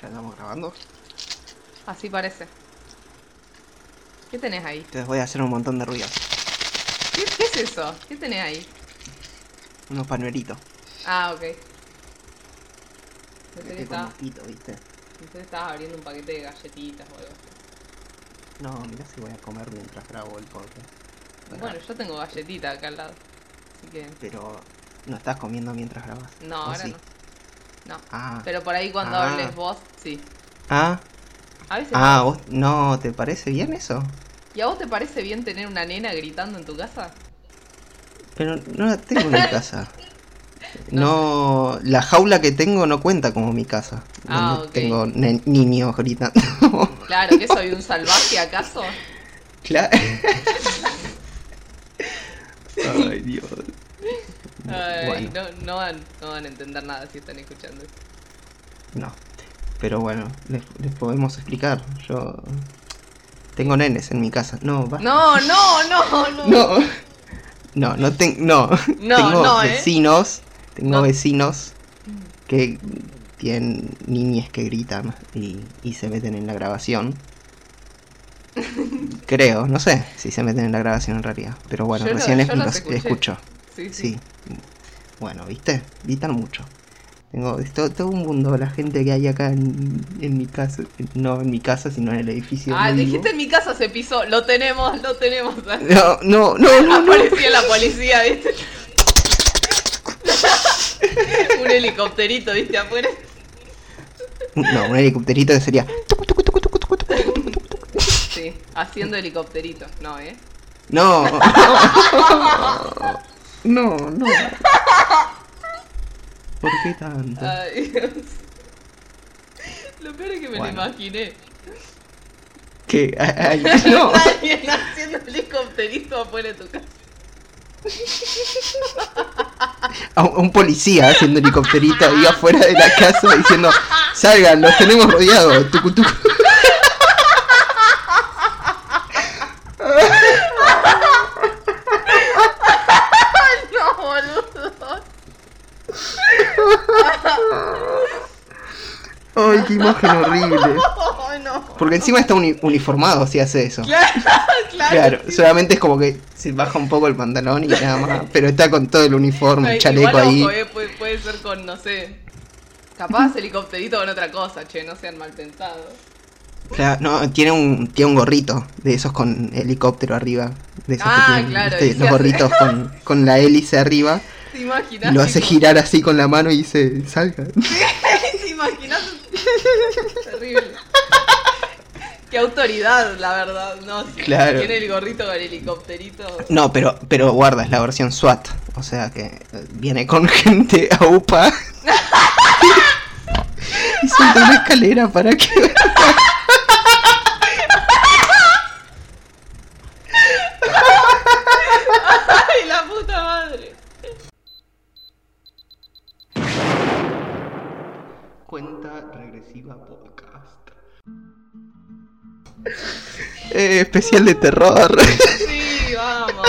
¿Ya estamos grabando? Así parece. ¿Qué tenés ahí? Te voy a hacer un montón de ruido. ¿Qué es eso? ¿Qué tenés ahí? Unos pañuelitos. Ah, ok. Entonces estabas abriendo un paquete de galletitas o algo así. No, mirá si voy a comer mientras grabo el podcast. Bueno, yo tengo galletita acá al lado, así que... Pero no estás comiendo mientras grabas. No, ahora sí. No. Ah, pero por ahí cuando hables vos, sí. A veces no. Vos, no, ¿te parece bien eso? ¿Y a vos te parece bien tener una nena gritando en tu casa? Pero no la tengo en mi casa. No, la jaula que tengo no cuenta como mi casa. No, okay. Tengo niños gritando. Claro, ¿que soy un salvaje acaso? Claro. Ay, Dios. Ay, bueno. No van a entender nada si están escuchando. No, pero bueno, les podemos explicar. Yo tengo nenes en mi casa. No, basta. Tengo vecinos que tienen niñas que gritan y se meten en la grabación. Creo, no sé si se meten en la grabación en realidad. Pero bueno, recién los escucho. Sí. Bueno, ¿viste? Gritan mucho. Tengo todo un mundo, la gente que hay acá en mi casa. No en mi casa, sino en el edificio. Ah, dijiste en mi casa, se pisó. Lo tenemos. No. Aparecía la policía, ¿viste? Un helicópterito, ¿viste? Afuera. No, un helicópterito que sería... Sí, haciendo helicópterito. No, ¿eh? No. ¿Por qué tanto? Ay, Dios. Lo peor es que me lo imaginé. ¿Qué? Ay, no. Alguien haciendo helicópterito afuera de tu casa. A un policía haciendo helicópterito ahí afuera de la casa diciendo: salgan, los tenemos rodeados. Tucutucu. ¡Ay, qué imagen horrible! No. Porque encima está uniformado si hace eso. Claro. Sí. Solamente es como que se baja un poco el pantalón y nada más. Pero está con todo el uniforme, el chaleco ahí. Ojo, puede ser con, no sé, capaz helicópterito con otra cosa, che, no sean mal pensados. Claro, no, tiene un gorrito de esos con helicóptero arriba. De esos que tienen, claro. Los gorritos con la hélice arriba. ¿Te imaginas? Lo hace girar así con la mano y dice: salga. ¿Te imaginas? Terrible. Qué autoridad, la verdad. No, si claro. Tiene el gorrito con el helicópterito. No, pero guarda, es la versión SWAT. O sea que viene con gente a UPA. Y suelta una escalera para que... Ay, la puta madre. Cuenta Regresiva Podcast. Especial de terror. Sí, vamos.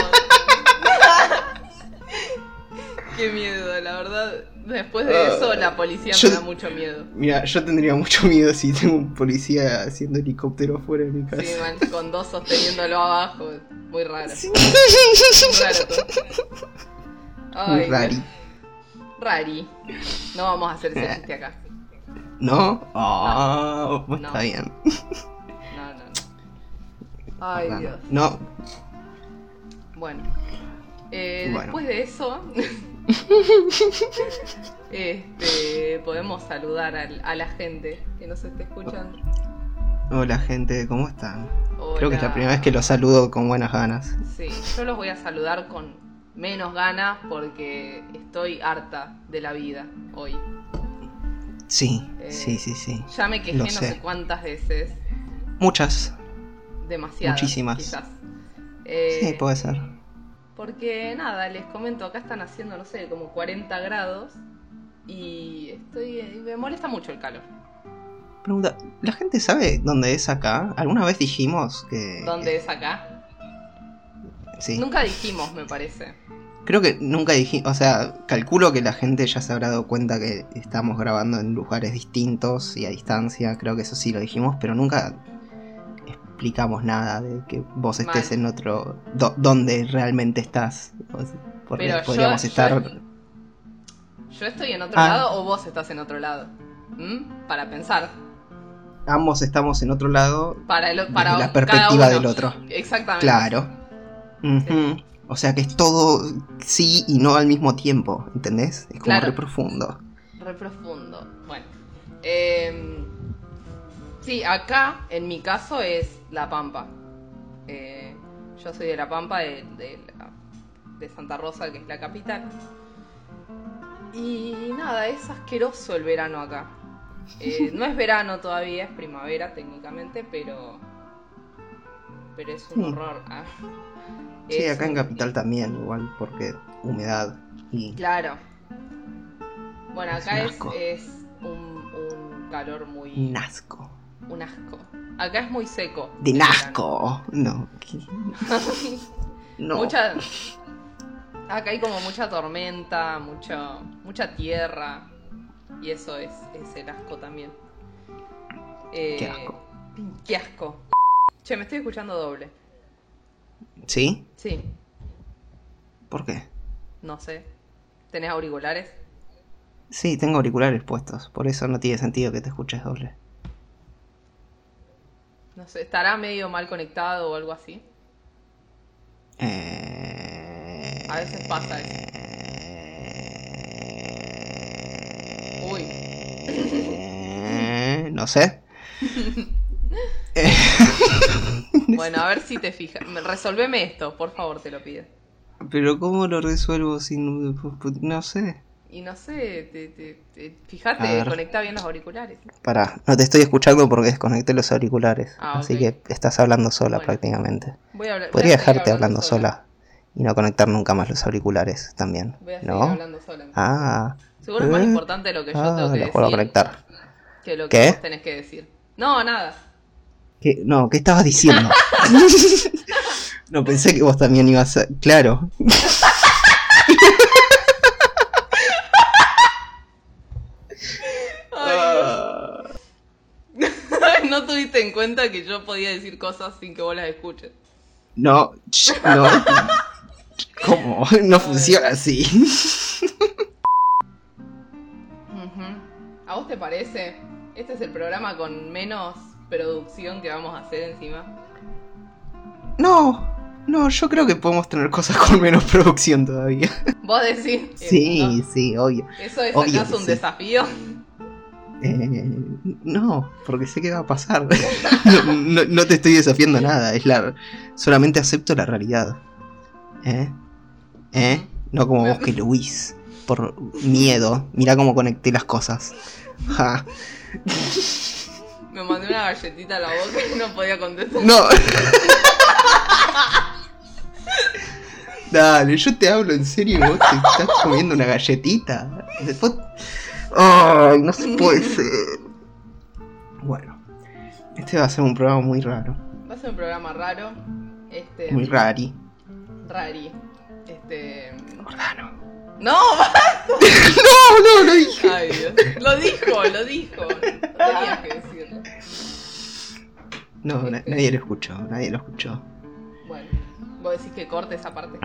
Qué miedo, la verdad. Después de eso, la policía me da mucho miedo. Mira, yo tendría mucho miedo si tengo un policía haciendo helicóptero afuera de mi casa. Sí, man, con dos sosteniéndolo abajo. Muy raro. Sí. Muy rari. Rari. No vamos a hacer ese chiste acá. ¿No? Oh, no. Está bien. No. Ay, no. Dios. No. Bueno. Después de eso, podemos saludar a la gente que nos esté escuchando. Hola, gente, ¿cómo están? Hola. Creo que es la primera vez que los saludo con buenas ganas. Sí, yo los voy a saludar con menos ganas porque estoy harta de la vida hoy. Sí. Ya me quejé no sé cuántas veces. Muchas. Demasiadas. Muchísimas. Quizás. Sí, puede ser. Porque nada, les comento, acá están haciendo, no sé, como 40 grados. Y me molesta mucho el calor. Pregunta, ¿la gente sabe dónde es acá? ¿Alguna vez dijimos que...? ¿Dónde es acá? Sí. Nunca dijimos, me parece. Creo que nunca dijimos, o sea, calculo que la gente ya se habrá dado cuenta que estamos grabando en lugares distintos y a distancia, creo que eso sí lo dijimos, pero nunca explicamos nada de que vos estés en otro... ¿Dónde realmente estás? Porque pero podríamos estar... ¿Yo estoy en otro lado o vos estás en otro lado? Para pensar. Ambos estamos en otro lado para desde la perspectiva del otro. Exactamente. Claro. Sí. O sea que es todo sí y no al mismo tiempo, ¿entendés? Es como re profundo. Re profundo. Bueno. Sí, acá en mi caso es La Pampa. Yo soy de La Pampa, de Santa Rosa, que es la capital. Y nada, es asqueroso el verano acá. No es verano todavía, es primavera técnicamente, pero es un horror. Sí, acá en Capital también, igual, porque humedad y... Claro. Bueno, acá es un calor muy... Un asco. Acá es muy seco. ¡De asco! No. No. Acá hay como mucha tormenta, mucha tierra. Y eso es el asco también. Qué asco. Qué asco. Che, me estoy escuchando doble. ¿Sí? Sí. ¿Por qué? No sé. ¿Tenés auriculares? Sí, tengo auriculares puestos. Por eso no tiene sentido que te escuches doble. No sé, ¿estará medio mal conectado o algo así? A veces pasa eso. Uy. No sé. Bueno, a ver si te fijas. Resolveme esto, por favor, te lo pido. Pero ¿cómo lo resuelvo si no sé? Y no sé, fíjate, conectá bien los auriculares. Pará, no te estoy escuchando porque desconecté los auriculares. Así okay. Que estás hablando sola prácticamente. Podría dejarte hablando sola. Y no conectar nunca más los auriculares también. Voy a seguir hablando sola. Seguro es más importante lo que yo tengo que decir. Puedo conectar. Que lo que vos tenés que decir. No, nada. ¿Qué? No, ¿qué estabas diciendo? No, pensé que vos también ibas a... Claro. No tuviste en cuenta que yo podía decir cosas sin que vos las escuches. No. ¿Cómo? No funciona así. ¿A vos te parece? Este es el programa con menos producción que vamos a hacer encima. No, yo creo que podemos tener cosas con menos producción todavía. ¿Vos decís? Sí, obvio. ¿Eso es acaso un desafío? No, porque sé que va a pasar. No te estoy desafiando nada, solamente acepto la realidad. No como vos que lo huís por miedo. Mirá cómo conecté las cosas. Ja. Me mandé una galletita a la boca y no podía contestar. No. Dale, yo te hablo en serio y vos te estás comiendo una galletita. Después... Ay, no se puede ser. Bueno, este va a ser un programa muy raro. Va a ser un programa raro. Muy rari. Jordano. ¡No! No, lo dije. Ay, Dios. Lo dijo. No tenía que decirlo. No, nadie lo escuchó. Bueno, ¿vos decís que corte esa parte?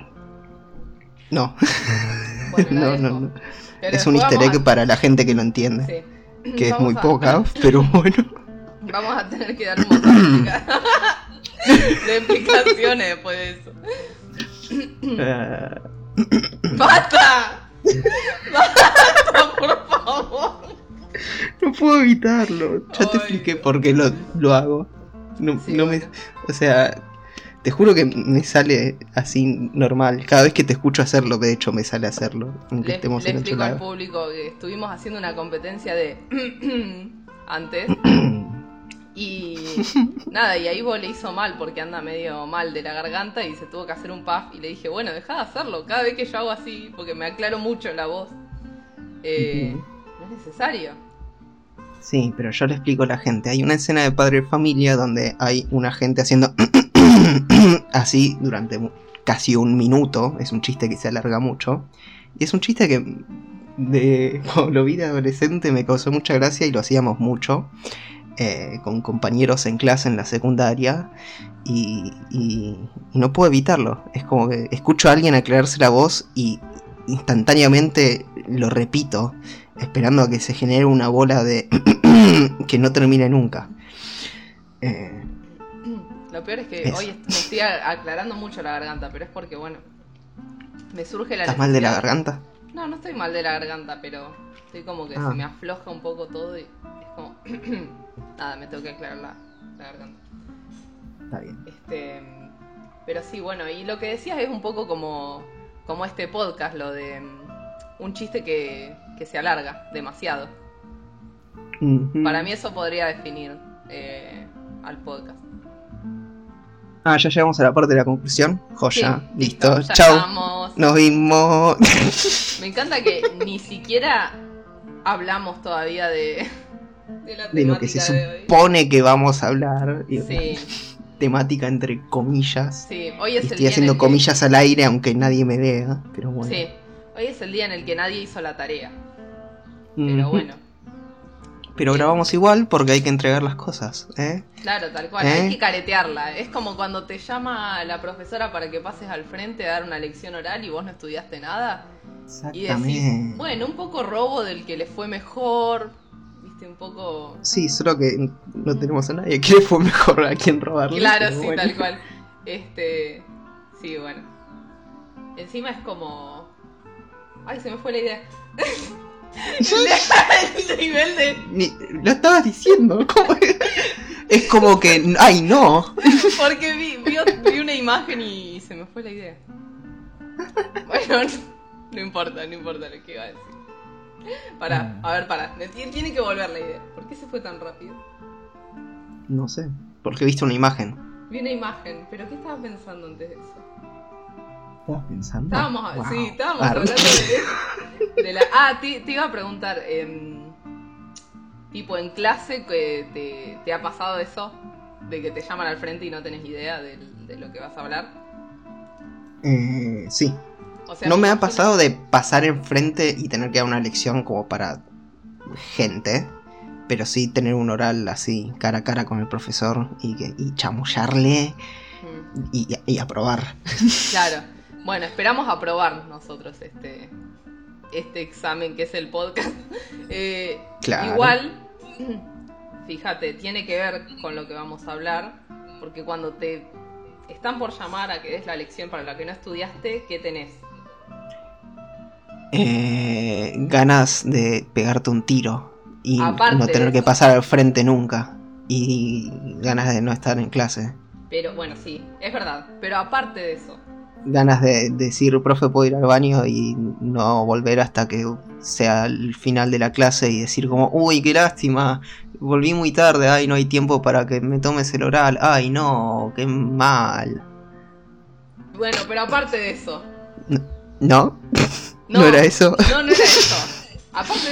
No. Bueno, no. Pero es un easter egg para la gente que lo entiende. Sí. Que vamos es muy poca, pero bueno. Vamos a tener que dar un montón de explicaciones después de eso. ¡Basta! ¡Basta, por favor! No puedo evitarlo. Ya te expliqué por qué lo hago. O sea... Te juro que me sale así normal. Cada vez que te escucho hacerlo, de hecho, me sale hacerlo. Aunque estemos en otro lado. Le explico al público que estuvimos haciendo una competencia de... antes. Y... nada, y ahí vos le hizo mal porque anda medio mal de la garganta y se tuvo que hacer un puff. Y le dije, bueno, dejá de hacerlo. Cada vez que yo hago así, porque me aclaro mucho la voz. No es necesario. Sí, pero yo le explico a la gente. Hay una escena de Padre de Familia donde hay una gente haciendo... así durante casi un minuto. Es un chiste que se alarga mucho. Y es un chiste que cuando lo vi de adolescente me causó mucha gracia y lo hacíamos mucho. Con compañeros en clase en la secundaria y no puedo evitarlo. Es como que escucho a alguien aclararse la voz y instantáneamente lo repito, esperando a que se genere una bola de que no termine nunca. Lo peor es que hoy me estoy aclarando mucho la garganta, pero es porque, bueno, me surge la... ¿Estás mal de la garganta? No, no estoy mal de la garganta, pero estoy como que se me afloja un poco todo y es como... Nada, me tengo que aclarar la garganta. Está bien. Pero sí, bueno, y lo que decías es un poco como este podcast, lo de un chiste que se alarga demasiado. Uh-huh. Para mí eso podría definir al podcast. Ah, ya llegamos a la parte de la conclusión. Joya, sí, listo. Chao. Nos vimos. Me encanta que ni siquiera hablamos todavía de la temática de lo que se supone hoy. Que vamos a hablar. Sí. Temática entre comillas. Sí, hoy es el día haciendo comillas al aire, aunque nadie me vea, pero bueno. Sí, hoy es el día en el que nadie hizo la tarea. Pero bueno. Pero grabamos igual porque hay que entregar las cosas, ¿eh? Claro, tal cual, hay que caretearla. Es como cuando te llama la profesora para que pases al frente a dar una lección oral y vos no estudiaste nada. Exactamente. Y decís, bueno, un poco robo del que le fue mejor, viste, un poco... Sí, solo que no tenemos a nadie que le fue mejor a quien robarle. Claro, sí, bueno. Tal cual. Sí, bueno. Encima es como... Ay, se me fue la idea. El nivel de... Lo estabas diciendo. ¿Cómo? Es como que... ¡Ay, no! Porque vi una imagen y se me fue la idea. Bueno, no importa lo que iba a decir. Pará. Tiene que volver la idea. ¿Por qué se fue tan rápido? No sé. Porque viste una imagen. Vi una imagen. ¿Pero qué estabas pensando antes de eso? ¿Estabas pensando? Estábamos hablando de la... Ah, te iba a preguntar, tipo en clase, que ¿te ha pasado eso? De que te llaman al frente y no tenés idea de lo que vas a hablar. Sí. O sea, no me ha pasado de pasar enfrente y tener que dar una lección como para gente, pero sí tener un oral así, cara a cara con el profesor y chamullarle y aprobar. Claro. Bueno, esperamos aprobar nosotros este examen que es el podcast. Claro. Igual, fíjate, tiene que ver con lo que vamos a hablar, porque cuando te están por llamar a que des la lección para la que no estudiaste, ¿qué tenés? Ganas de pegarte un tiro y aparte no tener que pasar al frente nunca, y ganas de no estar en clase. Pero bueno, sí, es verdad, pero aparte de eso... Ganas de decir, profe, puedo ir al baño y no volver hasta que sea el final de la clase y decir como, uy, qué lástima, volví muy tarde, ay, no hay tiempo para que me tomes el oral, ay, no, qué mal. Bueno, pero aparte de eso. ¿No? ¿No era eso? No era eso. Aparte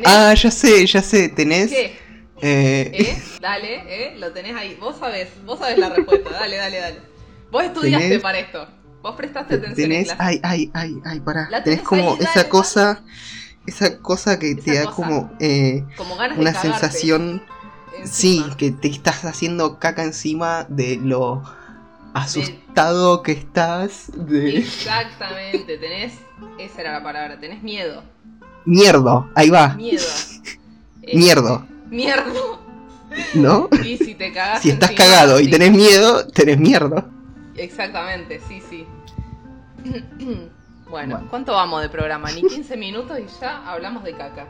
de eso. Ya sé, tenés... ¿Qué? Dale, lo tenés ahí, vos sabés la respuesta, dale. Vos estudiaste para esto. Vos prestaste atención en clase. Ay, pará. Tenés como ahí, esa cosa que esa te da cosa, como ganas una de sensación encima. Sí, que te estás haciendo caca encima de lo asustado que estás. Exactamente, tenés... Esa era la palabra, tenés miedo. Mierdo, ahí va. Miedo. Mierdo. ¿No? Y si te cagás si estás encima, cagado y tenés miedo, tenés mierdo. Exactamente, sí. Bueno, ¿cuánto vamos de programa? Ni 15 minutos y ya hablamos de caca.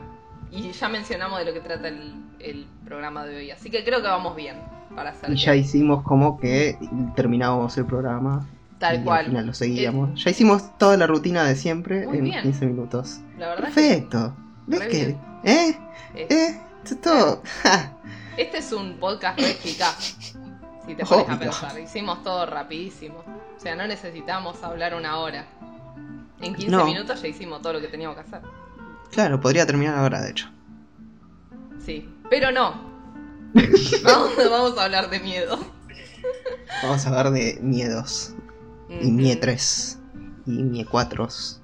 Y ya mencionamos de lo que trata el programa de hoy. Así que creo que vamos bien para hacer. Y ya hicimos como que terminábamos el programa. Tal cual. Al final lo seguíamos. Ya hicimos toda la rutina de siempre en 15 minutos. La verdad. Perfecto. ¿Ves que? Todo. Este es un podcast re eficaz. Si te pones a pensar, hicimos todo rapidísimo. O sea, no necesitamos hablar una hora. En 15 minutos ya hicimos todo lo que teníamos que hacer. Claro, podría terminar ahora, de hecho. Sí, pero no. Vamos a hablar de miedo. Vamos a hablar de miedos. y mi E3 y mi E4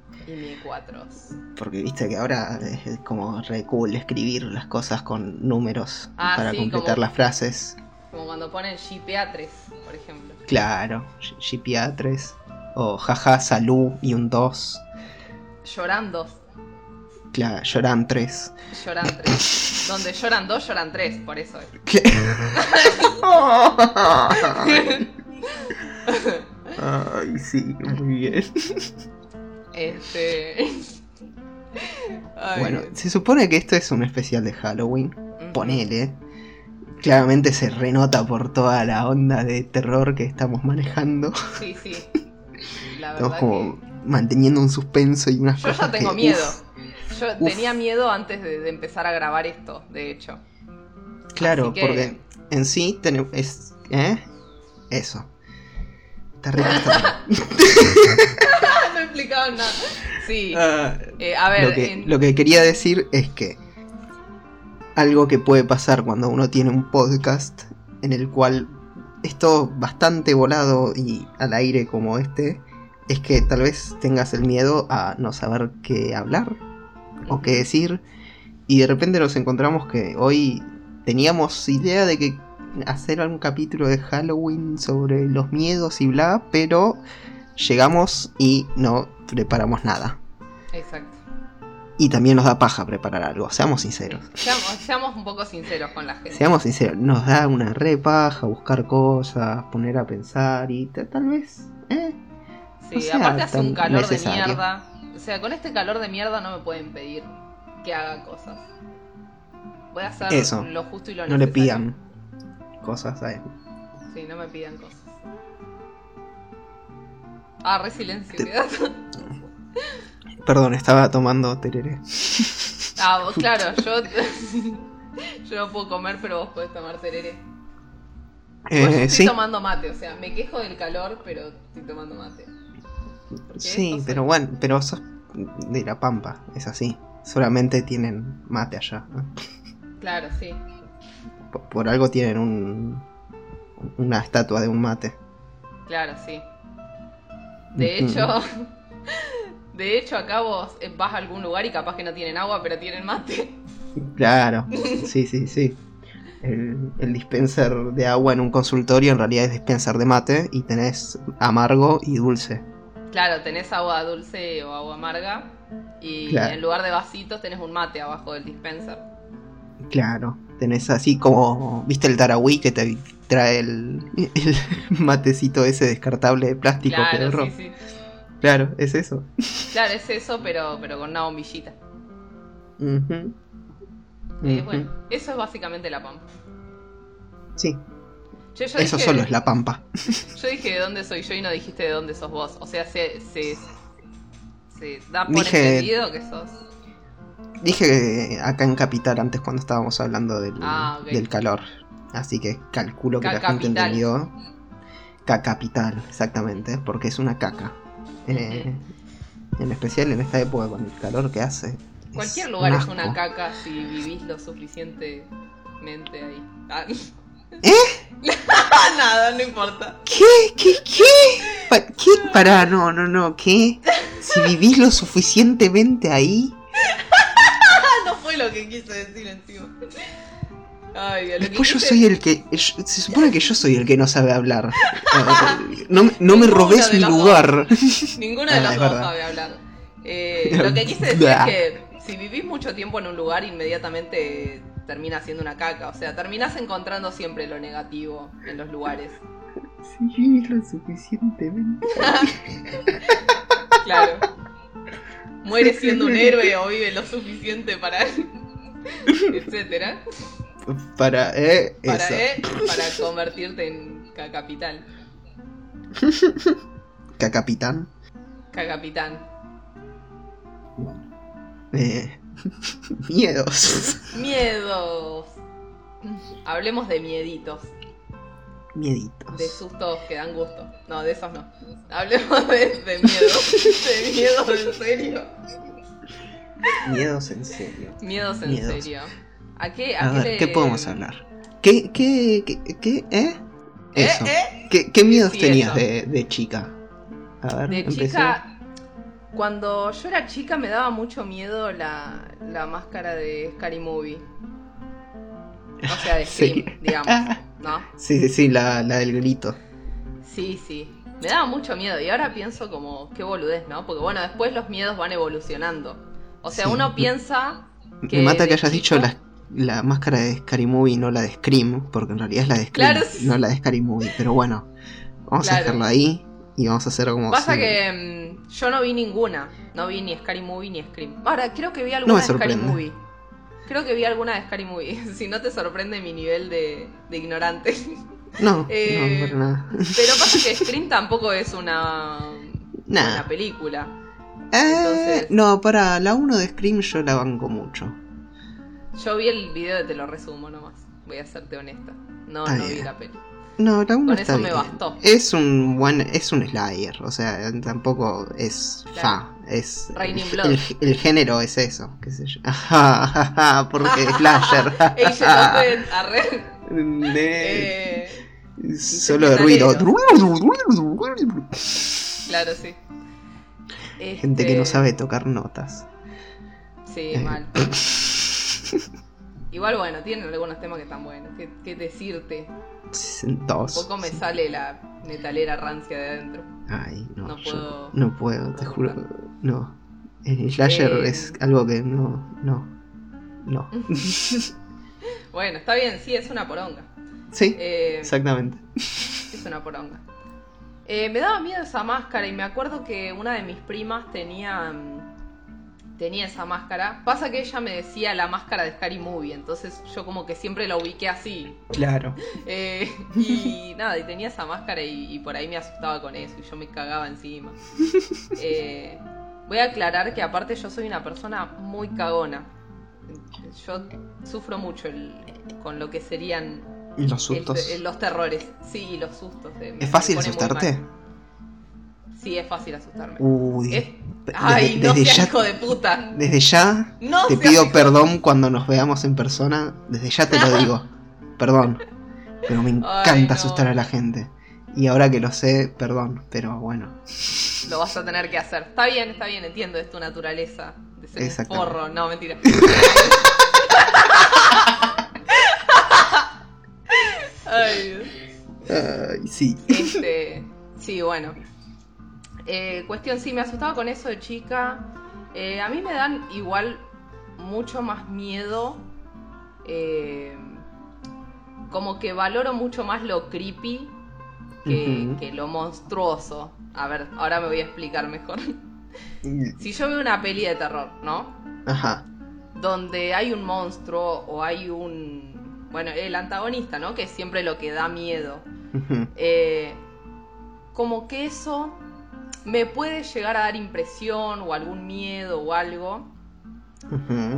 porque viste que ahora es como re cool escribir las cosas con números para completar las frases, como cuando ponen GPA3 por ejemplo. Claro, GPA3 o jaja salud y un 2 lloran 2. Claro, lloran 3. Lloran 3. Donde lloran 2, lloran 3, por eso. ¿Qué? Ay, sí, muy bien. Ay. Bueno, se supone que esto es un especial de Halloween. Ponele. Claramente se renota por toda la onda de terror que estamos manejando. Sí, sí. La verdad estamos como que manteniendo un suspenso y unas cosas. Yo ya tengo que miedo. Yo tenía miedo antes de empezar a grabar esto, de hecho. Claro, que porque en sí tenemos eso. Está re No he explicado nada. Sí. A ver, lo que quería decir es que algo que puede pasar cuando uno tiene un podcast en el cual es todo bastante volado y al aire como este, es que tal vez tengas el miedo a no saber qué hablar o qué decir, y de repente nos encontramos que hoy teníamos idea de que hacer algún capítulo de Halloween sobre los miedos y bla, pero llegamos y no preparamos nada. Exacto. Y también nos da paja preparar algo, seamos sinceros. Seamos un poco sinceros con la gente. Seamos sinceros, nos da una re paja buscar cosas, poner a pensar y tal vez, sí, no sea aparte hace un calor necesario. De mierda. O sea, con este calor de mierda no me pueden pedir que haga cosas. Voy a hacer eso, lo justo y lo necesario. No le pidan cosas a él. Sí, no me pidan cosas. Ah, re silencio. Perdón, estaba tomando tereré. Ah, vos, claro, yo no puedo comer, pero vos podés tomar tereré. Yo estoy tomando mate, o sea, me quejo del calor, pero estoy tomando mate. Sí, pero bueno, pero sos de La Pampa, es así. Solamente tienen mate allá, ¿no? Claro, sí. Por algo tienen una estatua de un mate. Claro, sí. De hecho acá vos vas a algún lugar y capaz que no tienen agua, pero tienen mate. Claro, sí, sí, sí. El dispenser de agua en un consultorio en realidad es dispenser de mate y tenés amargo y dulce. Claro, tenés agua dulce o agua amarga y en lugar de vasitos tenés un mate abajo del dispenser. Claro, tenés así como, ¿viste el tarahui que te trae el matecito ese descartable de plástico? Claro, pedorro. Sí, sí. Claro, es eso. Claro, es eso, pero con una bombillita. Bueno, eso es básicamente La Pampa. Sí. Yo eso dije, solo es La Pampa. Yo dije de dónde soy yo y no dijiste de dónde sos vos. O sea, se da por entendido que sos. Dije acá en Capital antes cuando estábamos hablando del calor. Así que calculo que la gente entendió. Capital, exactamente. Porque es una caca. En especial en esta época con el calor que hace. Cualquier lugar es una caca si vivís lo suficientemente ahí. Nada, no importa. ¿Qué? ¿Qué? Pará, no, ¿qué? Si vivís lo suficientemente ahí. No fue lo que quise decir encima. Ay, después yo soy el que se supone que yo soy el que no sabe hablar. No me robés mi lugar. Ninguna de las dos sabe hablar. Lo que quise decir es que si vivís mucho tiempo en un lugar, inmediatamente termina siendo una caca. O sea, terminás encontrando siempre lo negativo en los lugares. Si vivís lo suficientemente. Claro. Mueres siendo un héroe o vives lo suficiente para etcétera. Para convertirte en cacapital. Cacapitán. Miedos. Hablemos de mieditos. De sustos que dan gusto. No, de esos no. Hablemos de miedos. Miedos en serio. ¿A qué podemos hablar? ¿Qué? Eso. ¿Qué miedos tenías de chica? A ver, de chica, cuando yo era chica me daba mucho miedo la máscara de Scary Movie. O sea, de Scream, sí, digamos, ¿no? Sí, sí, sí, la del grito. Sí, sí. Me daba mucho miedo y ahora pienso como, qué boludez, ¿no? Porque bueno, después los miedos van evolucionando. O sea, sí, uno piensa que... Me mata que hayas dicho la máscara de Scary Movie y no la de Scream, porque en realidad es la de Scream, claro, no la de Scary Movie. Pero bueno, vamos a dejarlo ahí y vamos a hacer como... Pasa que yo no vi ninguna, no vi ni Scary Movie ni Scream. Ahora, creo que vi alguna de Scary Movie. Creo que vi alguna de Scary Movie. Si no te sorprende mi nivel de ignorante. No, no, para nada. Pero pasa que Scream tampoco es una película. Entonces, no, para la 1 de Scream yo la banco mucho. Yo vi el video de Te lo resumo nomás. Voy a serte honesta. No, no vi la peli. No, la 1 con está eso bien. Me bastó. Es un slayer, o sea, tampoco es es Raining Blood. El género es eso, qué sé yo. Porque slasher. Solo de ruido. Claro, sí. Gente que no sabe tocar notas. Sí, mal. Igual, bueno, tienen algunos temas que están buenos. ¿Qué decirte? Dos. Un poco me sale la metalera rancia de adentro. Ay, no. No puedo, te juro. No. El slasher es algo que no. Bueno, está bien, sí, es una poronga. Sí, exactamente. Es una poronga. Me daba miedo esa máscara y me acuerdo que una de mis primas tenía esa máscara. Pasa que ella me decía la máscara de Scary Movie, entonces yo como que siempre la ubiqué así. Claro. Y nada, y tenía esa máscara y por ahí me asustaba con eso y yo me cagaba encima. Voy a aclarar que aparte yo soy una persona muy cagona. Yo sufro mucho con lo que serían los sustos, los terrores. Sí, los sustos. ¿Es fácil asustarte? Sí, es fácil asustarme. Uy. Ay, desde no seas ya, hijo de puta. Desde ya no te pido perdón cuando nos veamos en persona. Desde ya te lo digo. Perdón. Pero me encanta asustar a la gente. Y ahora que lo sé, perdón. Pero bueno. Lo vas a tener que hacer. Está bien, entiendo. Es tu naturaleza. De ser un porro. No, mentira. Ay, sí. Sí, bueno. Cuestión, sí, me asustaba con eso de chica. A mí me dan igual mucho más miedo. Como que valoro mucho más lo creepy que lo monstruoso. A ver, ahora me voy a explicar mejor. Si yo veo una peli de terror, ¿no? Ajá. Donde hay un monstruo o hay bueno, el antagonista, ¿no? Que es siempre lo que da miedo. Como que eso me puede llegar a dar impresión o algún miedo o algo.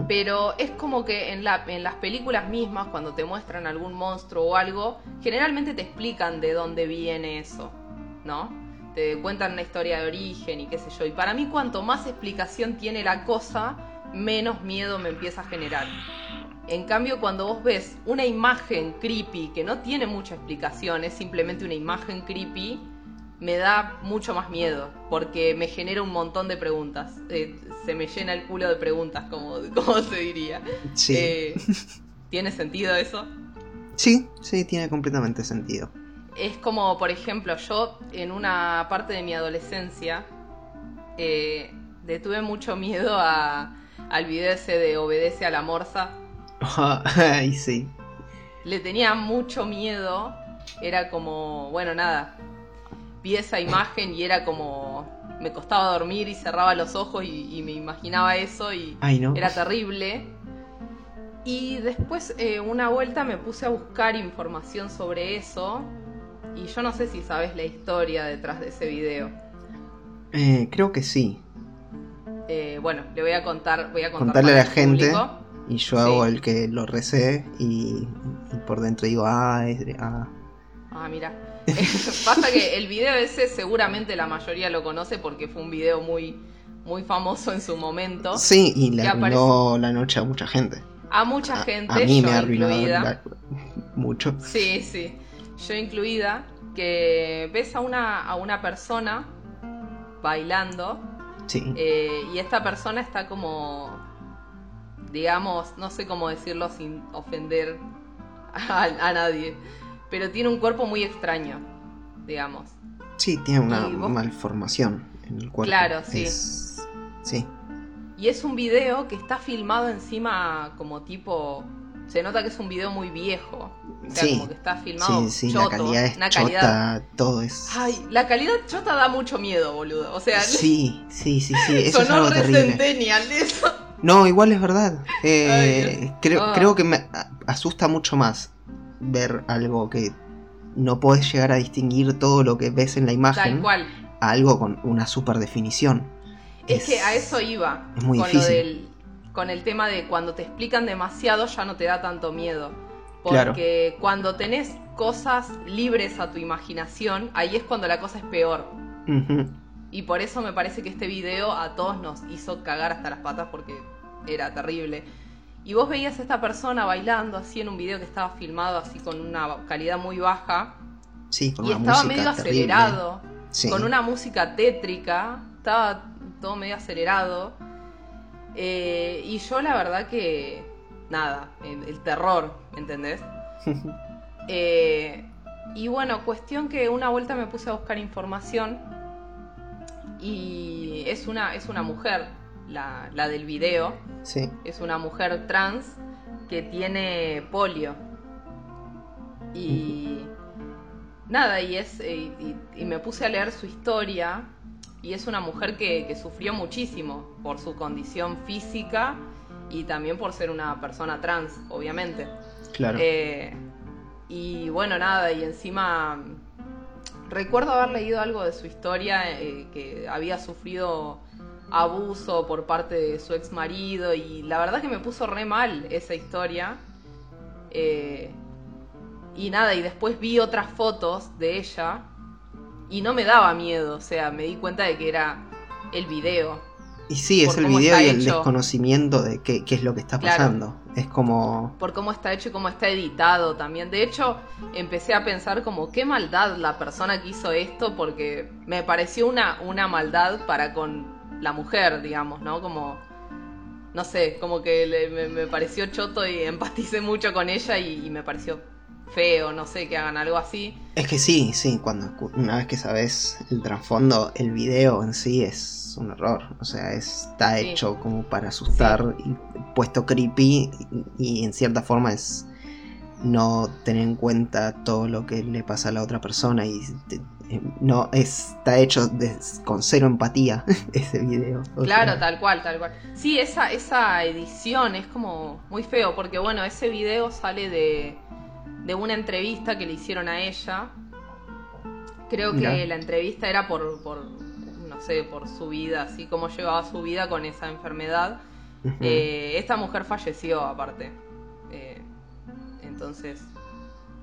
Pero es como que en las películas mismas, cuando te muestran algún monstruo o algo, generalmente te explican de dónde viene eso, ¿no? Te cuentan una historia de origen y qué sé yo. Y para mí, cuanto más explicación tiene la cosa, menos miedo me empieza a generar. En cambio, cuando vos ves una imagen creepy que no tiene mucha explicación, es simplemente una imagen creepy, me da mucho más miedo, porque me genera un montón de preguntas. Se me llena el culo de preguntas, como se diría. Sí. ¿Tiene sentido eso? Sí, sí, tiene completamente sentido. Es como, por ejemplo, yo en una parte de mi adolescencia le tuve mucho miedo al video ese de Obedece a la Morsa. Ay, sí. Le tenía mucho miedo. Era como, bueno, nada, vi esa imagen y era como, me costaba dormir y cerraba los ojos y me imaginaba eso y era terrible. Y después una vuelta me puse a buscar información sobre eso y yo no sé si sabes la historia detrás de ese video. Creo que sí. Bueno, le voy a contar. Voy a contarle a la gente público, y yo hago el que lo recé y por dentro digo, mira. Pasa que el video ese seguramente la mayoría lo conoce porque fue un video muy, muy famoso en su momento. Sí, y le arruinó la noche a mucha gente. A mucha gente, a mí yo me arruinó mucho. Sí, sí, yo incluida, que ves a una persona bailando. Sí. Y esta persona está como, digamos, no sé cómo decirlo sin ofender a nadie, pero tiene un cuerpo muy extraño, digamos. Sí, tiene una malformación en el cuerpo. Claro, sí. Sí. Y es un video que está filmado encima como tipo... Se nota que es un video muy viejo. O sea, sí, como que está filmado choto. La calidad es chota, todo es... Ay, la calidad chota da mucho miedo, boludo. O sea... Sí, eso es algo terrible. Eso. No, igual es verdad. Creo que me asusta mucho más ver algo que no podés llegar a distinguir todo lo que ves en la imagen. Tal cual. A algo con una super definición. Es que a eso iba. Es muy difícil. Con el tema de cuando te explican demasiado ya no te da tanto miedo. Porque claro, cuando tenés cosas libres a tu imaginación, ahí es cuando la cosa es peor. Uh-huh. Y por eso me parece que este video a todos nos hizo cagar hasta las patas porque era terrible. Y vos veías a esta persona bailando así en un video que estaba filmado así con una calidad muy baja. Sí, con una música terrible. Y estaba medio acelerado. Sí. Con una música tétrica. Estaba todo medio acelerado. Y yo la verdad que nada, el terror, ¿entendés? Y bueno, cuestión que una vuelta me puse a buscar información y es una mujer, la del video. Sí. Es una mujer trans que tiene polio y nada, y me puse a leer su historia. Y es una mujer que sufrió muchísimo por su condición física y también por ser una persona trans, obviamente. Claro. Y bueno, nada, y encima recuerdo haber leído algo de su historia, que había sufrido abuso por parte de su ex marido, y la verdad que me puso re mal esa historia. Y nada, y después vi otras fotos de ella. Y no me daba miedo, o sea, me di cuenta de que era el video. Y sí, es el video y el desconocimiento de qué es lo que está pasando. Claro. Es como... Por cómo está hecho y cómo está editado también. De hecho, empecé a pensar como qué maldad la persona que hizo esto, porque me pareció una maldad para con la mujer, digamos, ¿no? Como, no sé, como que me pareció choto y empaticé mucho con ella y me pareció... feo, no sé, que hagan algo así. Es que sí, cuando una vez que sabes el trasfondo, el video en sí es un horror. O sea, está hecho como para asustar, y puesto creepy, y en cierta forma es no tener en cuenta todo lo que le pasa a la otra persona, y no está hecho con cero empatía ese video. Claro, sea, tal cual. Sí, esa edición es como muy feo, porque bueno, ese video sale de una entrevista que le hicieron a ella. Creo que la entrevista era por su vida, así como llevaba su vida con esa enfermedad. Uh-huh. Esta mujer falleció aparte. Entonces,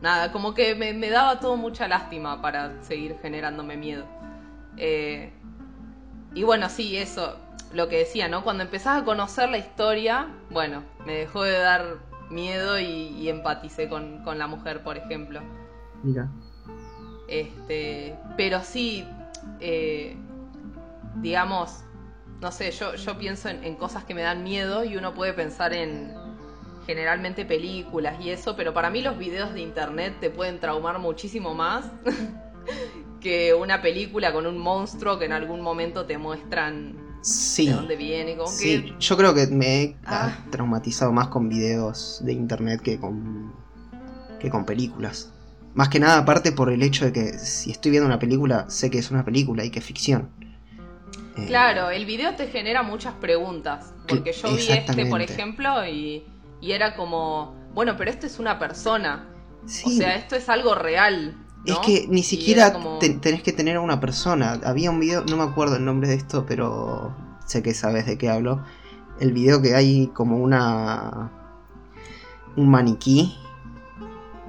nada, como que me daba todo mucha lástima para seguir generándome miedo. Y bueno, sí, eso, lo que decía, ¿no? Cuando empezás a conocer la historia, bueno, me dejó de dar miedo y empaticé con la mujer, por ejemplo. Mira. Pero sí, digamos, no sé, yo pienso en cosas que me dan miedo, y uno puede pensar en generalmente películas y eso, pero para mí los videos de internet te pueden traumar muchísimo más que una película con un monstruo que en algún momento te muestran. Sí. ¿De dónde viene? Sí, yo creo que me he traumatizado más con videos de internet que con películas. Más que nada, aparte por el hecho de que si estoy viendo una película, sé que es una película y que es ficción. Claro, el video te genera muchas preguntas. Porque yo vi por ejemplo, y era como, bueno, pero esto es una persona. Sí. O sea, esto es algo real. ¿No? Es que ni siquiera como... tenés que tener a una persona. Había un video, no me acuerdo el nombre de esto, pero sé que sabes de qué hablo. El video que hay como un maniquí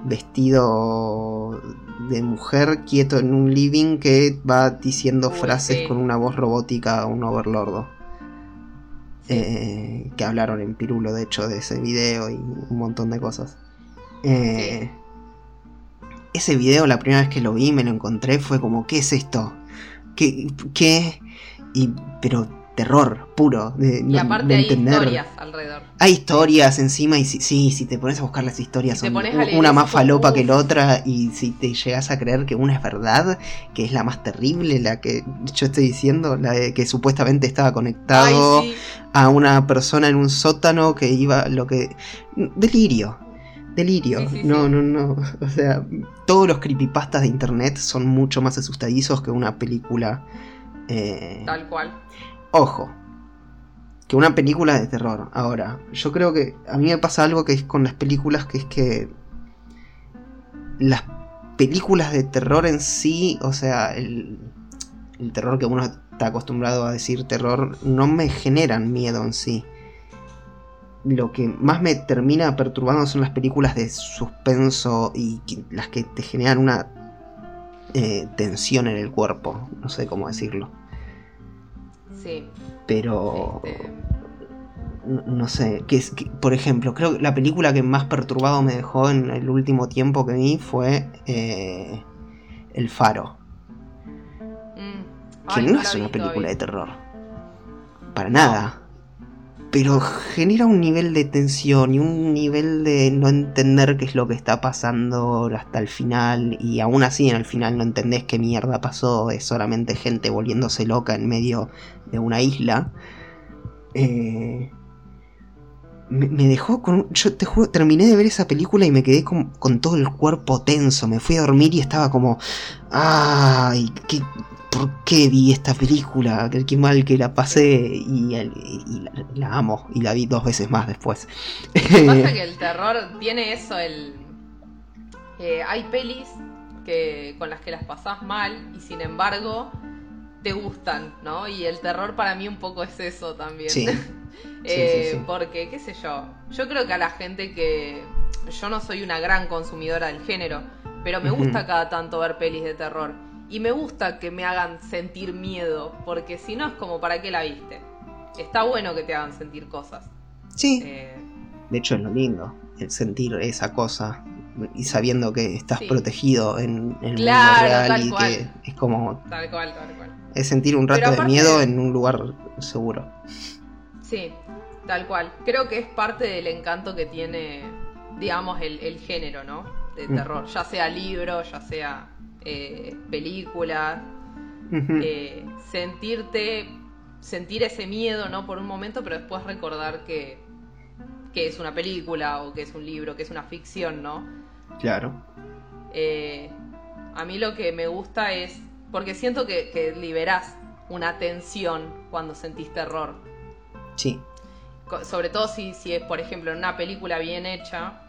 vestido de mujer, quieto en un living, que va diciendo frases con una voz robótica, un overlordo. Sí. Que hablaron en Pirulo, de hecho, de ese video y un montón de cosas. Sí. Ese video, la primera vez que lo vi, me lo encontré, fue como, ¿qué es esto? ¿Qué? pero terror puro. Y aparte de hay entender. Historias alrededor. Hay historias encima, y si te pones a buscar las historias, son una más falopa que la otra, y si te llegas a creer que una es verdad, que es la más terrible, la que yo estoy diciendo, la de que supuestamente estaba conectado a una persona en un sótano que iba, lo que... Delirio. Sí. No. O sea, todos los creepypastas de internet son mucho más asustadizos que una película. Tal cual. Ojo, que una película de terror. Ahora, yo creo que a mí me pasa algo que es con las películas, que es que las películas de terror en sí, o sea, el terror que uno está acostumbrado a decir terror, no me generan miedo en sí. Lo que más me termina perturbando son las películas de suspenso y las que te generan una tensión en el cuerpo. No sé cómo decirlo. Sí. Pero... No sé. Que, por ejemplo, creo que la película que más perturbado me dejó en el último tiempo que vi fue El Faro. Que no es una película de terror. Para nada. Pero genera un nivel de tensión y un nivel de no entender qué es lo que está pasando hasta el final. Y aún así, en el final no entendés qué mierda pasó. Es solamente gente volviéndose loca en medio de una isla. Me dejó con... Yo te juro, terminé de ver esa película y me quedé con todo el cuerpo tenso. Me fui a dormir y estaba como... ¡Ay! ¿Qué...? ¿Por qué vi esta película? Qué mal que la pasé, y la amo, y la vi dos veces más después. Lo que pasa que el terror tiene eso, hay pelis con las que las pasás mal y sin embargo te gustan, ¿no? Y el terror para mí un poco es eso también. Sí. Sí. Porque, qué sé yo, creo que a la gente que... Yo no soy una gran consumidora del género, pero me gusta cada tanto ver pelis de terror. Y me gusta que me hagan sentir miedo, porque si no es como, ¿para qué la viste? Está bueno que te hagan sentir cosas. Sí. De hecho es lo lindo, el sentir esa cosa y sabiendo que estás protegido en el mundo real, y que es como... Tal cual. Es sentir un rato de miedo en un lugar seguro. Sí, tal cual. Creo que es parte del encanto que tiene, digamos, el género, ¿no? De terror, ya sea libro, ya sea... películas, sentir ese miedo, ¿no? Por un momento, pero después recordar que es una película o que es un libro, que es una ficción, ¿no? Claro. A mí lo que me gusta es, porque siento que liberás una tensión cuando sentís terror. Sí. Sobre todo si es, por ejemplo, una película bien hecha,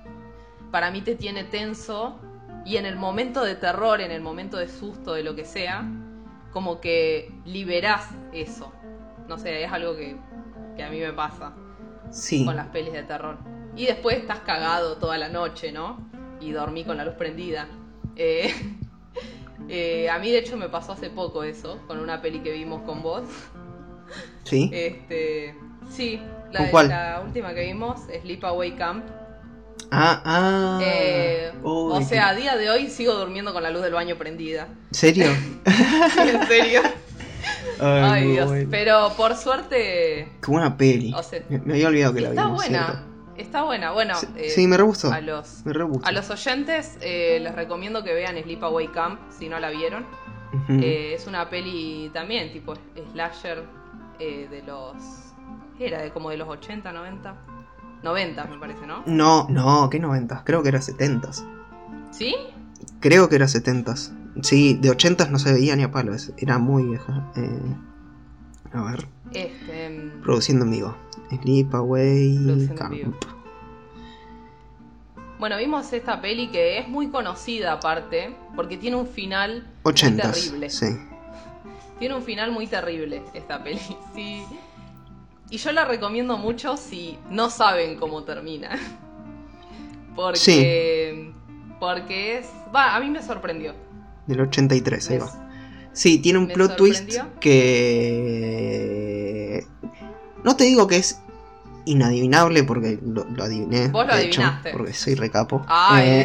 para mí te tiene tenso. Y en el momento de terror, en el momento de susto, de lo que sea, como que liberás eso. No sé, es algo que a mí me pasa con las pelis de terror. Y después estás cagado toda la noche, ¿no? Y dormí con la luz prendida. A mí, de hecho, me pasó hace poco eso, con una peli que vimos con vos. ¿Sí? Sí, la última que vimos, Sleepaway Camp. O sea, a día de hoy sigo durmiendo con la luz del baño prendida. ¿Serio? ¿En serio? Ay, Dios. Bueno. Pero por suerte... Qué buena peli. O sea, me había olvidado que la vi. Está buena. ¿Cierto? Está buena. Bueno, sí, me re gustó. A los oyentes les recomiendo que vean Sleepaway Camp si no la vieron. Es una peli también tipo slasher de los... Era de los 80, 90... 90, me parece, ¿no? No, ¿qué 90? Creo que era 70s. ¿Sí? Creo que era 70s. Sí, de 80s no se veía ni a palos. Era muy vieja. A ver. Produciendo en vivo. Sleepaway Camp. Bueno, vimos esta peli que es muy conocida aparte, porque tiene un final 80s, muy terrible. Sí. Tiene un final muy terrible esta peli, sí. Y yo la recomiendo mucho si no saben cómo termina. Porque es... Va, a mí me sorprendió. Del 83, ahí va. Sí, tiene un plot twist que... No te digo que es inadivinable porque lo adiviné. Vos lo adivinaste. Hecho, porque soy recapo. Ay,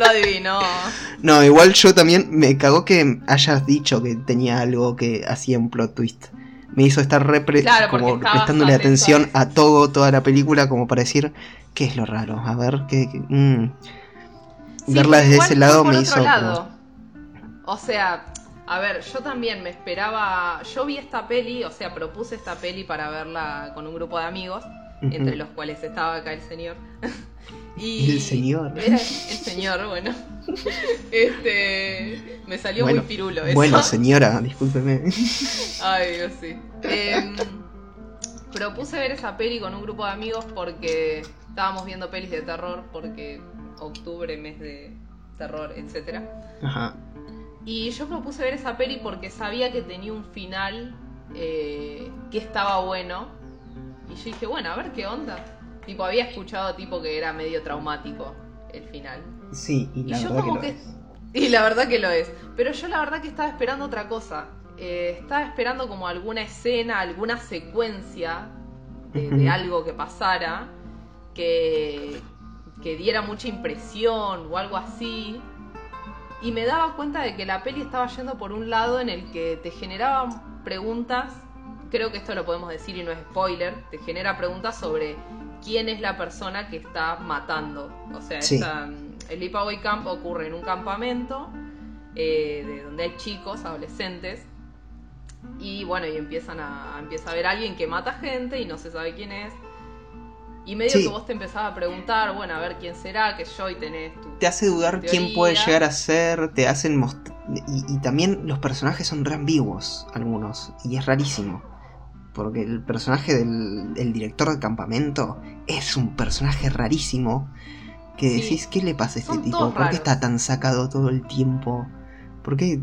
lo adivinó. No, igual yo también me cagó que hayas dicho que tenía algo que hacía un plot twist. Me hizo estar como prestándole atención a todo, toda la película, como para decir, ¿qué es lo raro? A ver, Sí, verla desde ese lado me hizo... Lado. O sea, a ver, yo también me esperaba... Yo vi esta peli, o sea, propuse esta peli para verla con un grupo de amigos, uh-huh, entre los cuales estaba acá el señor. Y el señor. Era el señor, bueno. Me salió muy pirulo eso. Bueno, señora, discúlpeme. Ay, Dios, sí. Propuse ver esa peli con un grupo de amigos porque estábamos viendo pelis de terror, porque octubre, mes de terror, etc. Ajá. Y yo propuse ver esa peli porque sabía que tenía un final que estaba bueno. Y yo dije, bueno, a ver qué onda. Tipo, había escuchado que era medio traumático el final. Sí, y la verdad que lo es. Y la verdad que lo es. Pero yo la verdad que estaba esperando otra cosa. Estaba esperando como alguna escena, alguna secuencia de algo que pasara, que diera mucha impresión o algo así. Y me daba cuenta de que la peli estaba yendo por un lado en el que te generaban preguntas. Creo que esto lo podemos decir y no es spoiler. Te genera preguntas sobre... ¿Quién es la persona que está matando? O sea, sí. El Sleepaway Camp ocurre en un campamento de donde hay chicos, adolescentes, y bueno, y empieza a ver a alguien que mata gente y no se sabe quién es. Y medio que vos te empezás a preguntar, bueno, a ver quién será, que yo, y tenés tu... Te hace dudar quién puede llegar a ser, te hacen mostrar... Y también los personajes son re ambiguos, algunos, y es rarísimo. Porque el personaje del director del campamento es un personaje rarísimo. Que decís, ¿qué le pasa a este tipo? ¿Por qué está tan sacado todo el tiempo? ¿Por qué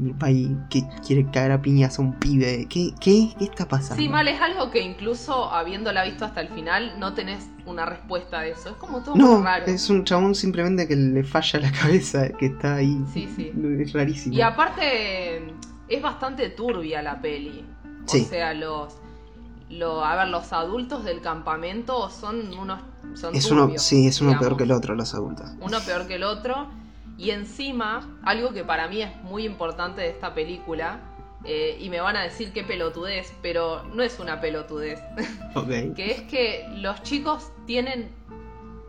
quiere caer a piñas a un pibe? ¿Qué está pasando? Sí, mal, es algo que incluso habiéndola visto hasta el final no tenés una respuesta a eso. Es como todo muy raro. No, es un chabón simplemente que le falla la cabeza, que está ahí. Sí, sí. Es rarísimo. Y aparte es bastante turbia la peli. O sea, los adultos del campamento son turbios, es uno peor que el otro, los adultos. Uno peor que el otro. Y encima, algo que para mí es muy importante de esta película, y me van a decir qué pelotudez, pero no es una pelotudez. Okay. Que es que los chicos tienen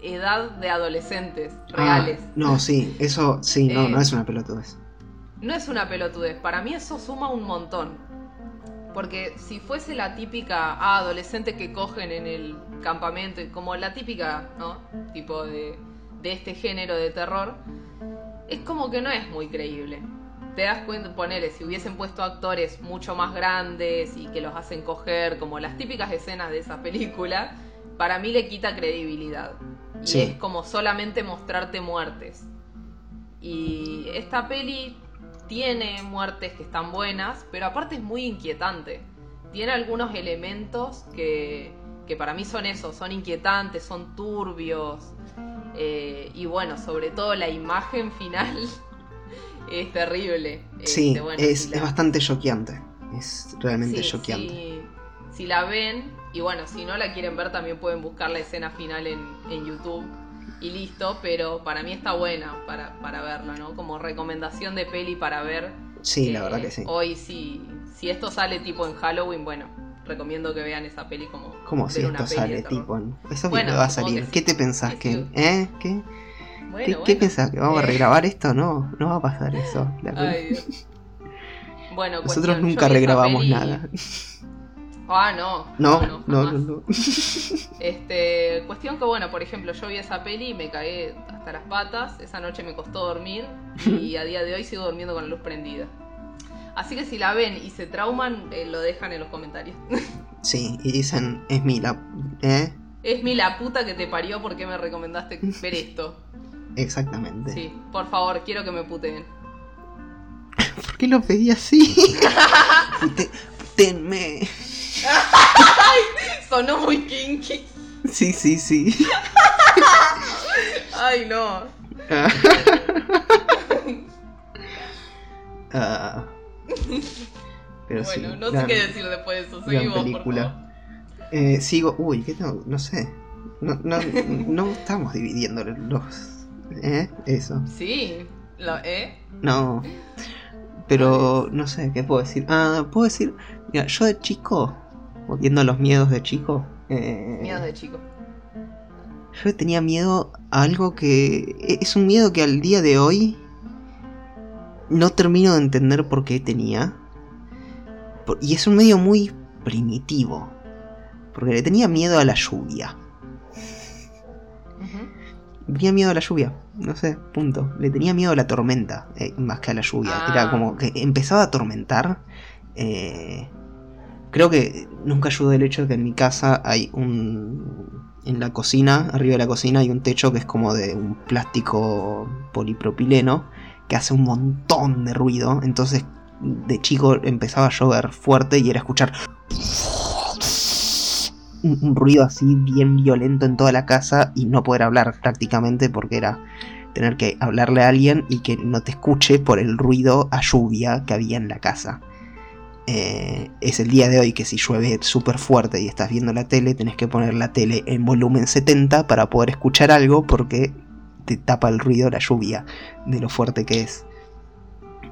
edad de adolescentes reales. No, sí, eso sí, no es una pelotudez. No es una pelotudez, para mí eso suma un montón. Porque si fuese la típica adolescente que cogen en el campamento, como la típica, ¿no? Tipo de este género de terror, es como que no es muy creíble. Te das cuenta, ponele, si hubiesen puesto actores mucho más grandes y que los hacen coger, como las típicas escenas de esas películas, para mí le quita credibilidad. Y es como solamente mostrarte muertes. Y esta peli... tiene muertes que están buenas, pero aparte es muy inquietante. Tiene algunos elementos que para mí son eso, son inquietantes, son turbios. Y bueno, sobre todo la imagen final es terrible. Sí, es bastante choqueante. Es realmente choqueante. Sí, si la ven, y bueno, si no la quieren ver también pueden buscar la escena final en YouTube. Y listo, pero para mí está buena para verla, ¿no? Como recomendación de peli para ver. Sí, la verdad que sí. Hoy si esto sale tipo en Halloween, bueno, recomiendo que vean esa peli como... ¿Cómo si esto sale tipo en...? Eso bueno, va a salir. ¿Qué te pensás que...? ¿Eh? ¿Qué? Bueno, ¿Qué pensás? ¿Que vamos a regrabar esto? No, no va a pasar eso. Ay, Dios. Bueno, nosotros nunca regrabamos nada. Ah, no. Cuestión que, bueno, por ejemplo, yo vi esa peli y me cagué hasta las patas. Esa noche me costó dormir y a día de hoy sigo durmiendo con la luz prendida. Así que si la ven y se trauman, lo dejan en los comentarios. Sí, y dicen, es mi la puta que te parió porque me recomendaste ver esto. Exactamente. Sí, por favor, quiero que me puteen. ¿Por qué lo pedí así? Putenme. Ay, sonó muy kinky. Sí. Ay, no. Pero bueno, sí, no sé qué decir después de eso. Seguimos, película. Por favor. Sigo. Uy, ¿qué tengo? No sé. No estamos dividiendo los Eso. Sí, lo No. Pero no sé, ¿qué puedo decir? Puedo decir, mira, yo de chico, volviendo a los miedos de chico. Miedos de chico. Yo tenía miedo a algo que... Es un miedo que al día de hoy no termino de entender por qué tenía. Y es un medio muy primitivo. Porque le tenía miedo a la lluvia. Uh-huh. Tenía miedo a la lluvia. No sé, punto. Le tenía miedo a la tormenta, más que a la lluvia. Era como que empezaba a atormentar. Creo que nunca ayudó el hecho de que en mi casa hay un... En la cocina, arriba de la cocina, hay un techo que es como de un plástico polipropileno que hace un montón de ruido. Entonces, de chico empezaba a llover fuerte y era escuchar un ruido así bien violento en toda la casa y no poder hablar prácticamente porque era tener que hablarle a alguien y que no te escuche por el ruido a lluvia que había en la casa. Es el día de hoy que si llueve súper fuerte y estás viendo la tele, tenés que poner la tele en volumen 70 para poder escuchar algo porque te tapa el ruido de la lluvia, de lo fuerte que es.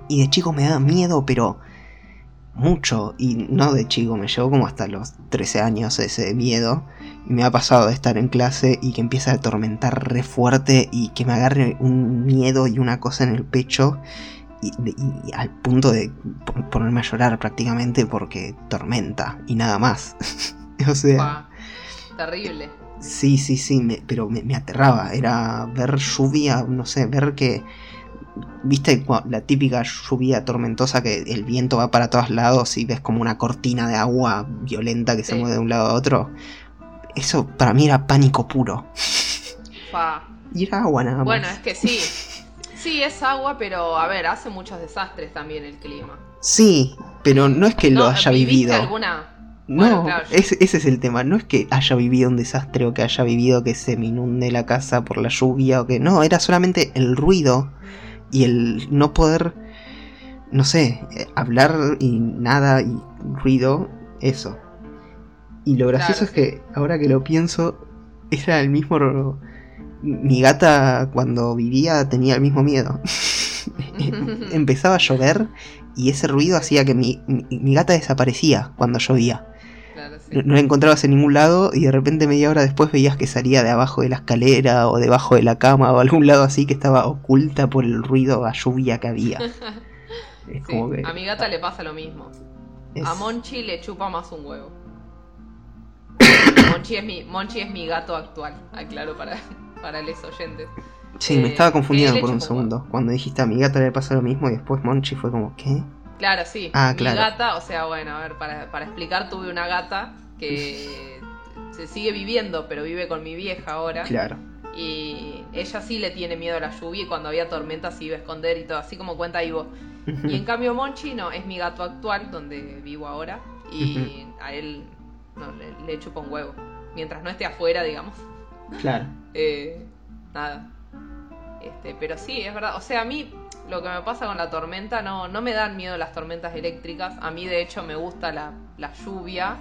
Y de chico me daba miedo, pero mucho. Y no de chico, me llevó como hasta los 13 años ese miedo. Y me ha pasado de estar en clase y que empieza a atormentar re fuerte y que me agarre un miedo y una cosa en el pecho. Y al punto de ponerme a llorar prácticamente porque tormenta y nada más. O sea... Wow. Terrible. Sí, sí, sí, pero me aterraba. Era ver lluvia, no sé, ver que... Viste la típica lluvia tormentosa que el viento va para todos lados y ves como una cortina de agua violenta que se mueve de un lado a otro. Eso para mí era pánico puro. Y era agua nada más. Bueno, es que sí. Sí, es agua, pero a ver, hace muchos desastres también el clima. Sí, pero no es que lo haya vivido. Alguna... Bueno, no, claro, ese es el tema. No es que haya vivido un desastre o que haya vivido que se me inunde la casa por la lluvia o que... No, era solamente el ruido y el no poder, no sé, hablar y nada y ruido, eso. Y lo gracioso es que ahora que lo pienso, era el mismo... Mi gata cuando vivía tenía el mismo miedo. Empezaba a llover y ese ruido hacía que mi gata desaparecía cuando llovía. Claro, sí. No la encontrabas en ningún lado y de repente media hora después veías que salía de abajo de la escalera o debajo de la cama o algún lado así que estaba oculta por el ruido a lluvia que había. Es como que... A mi gata le pasa lo mismo. A Monchi le chupa más un huevo. Monchi es mi gato actual, aclaro para los oyentes. Sí, me estaba confundiendo por un segundo. Cuando dijiste a mi gata le pasa lo mismo y después Monchi fue como, ¿qué? Claro, sí. Ah, claro. Mi gata, o sea, bueno, a ver, para explicar, tuve una gata que se sigue viviendo, pero vive con mi vieja ahora. Claro. Y ella sí le tiene miedo a la lluvia y cuando había tormenta se iba a esconder y todo, así como cuenta Ivo. Uh-huh. Y en cambio Monchi no, es mi gato actual, donde vivo ahora, y uh-huh. a él no, le chupa un huevo. Mientras no esté afuera, digamos. Claro. Nada. Pero sí, es verdad. O sea, a mí lo que me pasa con la tormenta, no me dan miedo las tormentas eléctricas. A mí, de hecho, me gusta la lluvia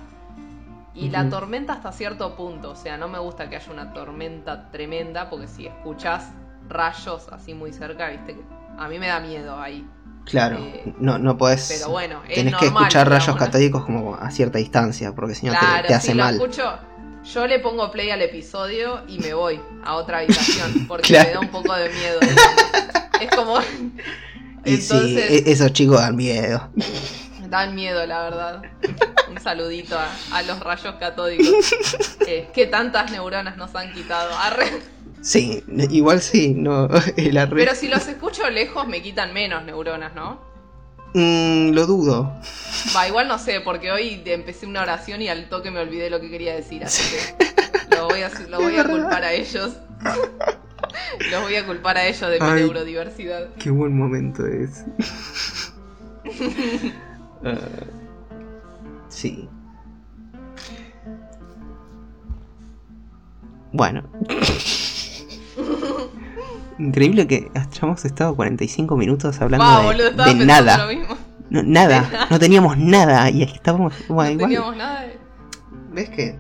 y uh-huh. la tormenta hasta cierto punto. O sea, no me gusta que haya una tormenta tremenda porque si escuchás rayos así muy cerca, viste, a mí me da miedo ahí. Claro, no podés. Pero bueno, tenés normal, que escuchar rayos catódicos como a cierta distancia porque si no claro, te hace mal. Escucho, yo le pongo play al episodio y me voy a otra habitación porque claro. me da un poco de miedo. Es como... Entonces, sí, esos chicos dan miedo. Dan miedo, la verdad. Un saludito a los rayos catódicos. Que tantas neuronas nos han quitado. Sí, igual sí. No, pero si los escucho lejos me quitan menos neuronas, ¿no? Lo dudo. Va, igual no sé, porque hoy empecé una oración y al toque me olvidé lo que quería decir, así que lo voy a culpar a ellos. Los voy a culpar a ellos de mi neurodiversidad. Qué buen momento es. Sí. Bueno. Increíble que hayamos estado 45 minutos hablando de nada. Lo mismo. Nada, no teníamos nada y estábamos... Bueno, no teníamos nada. ¿Ves qué?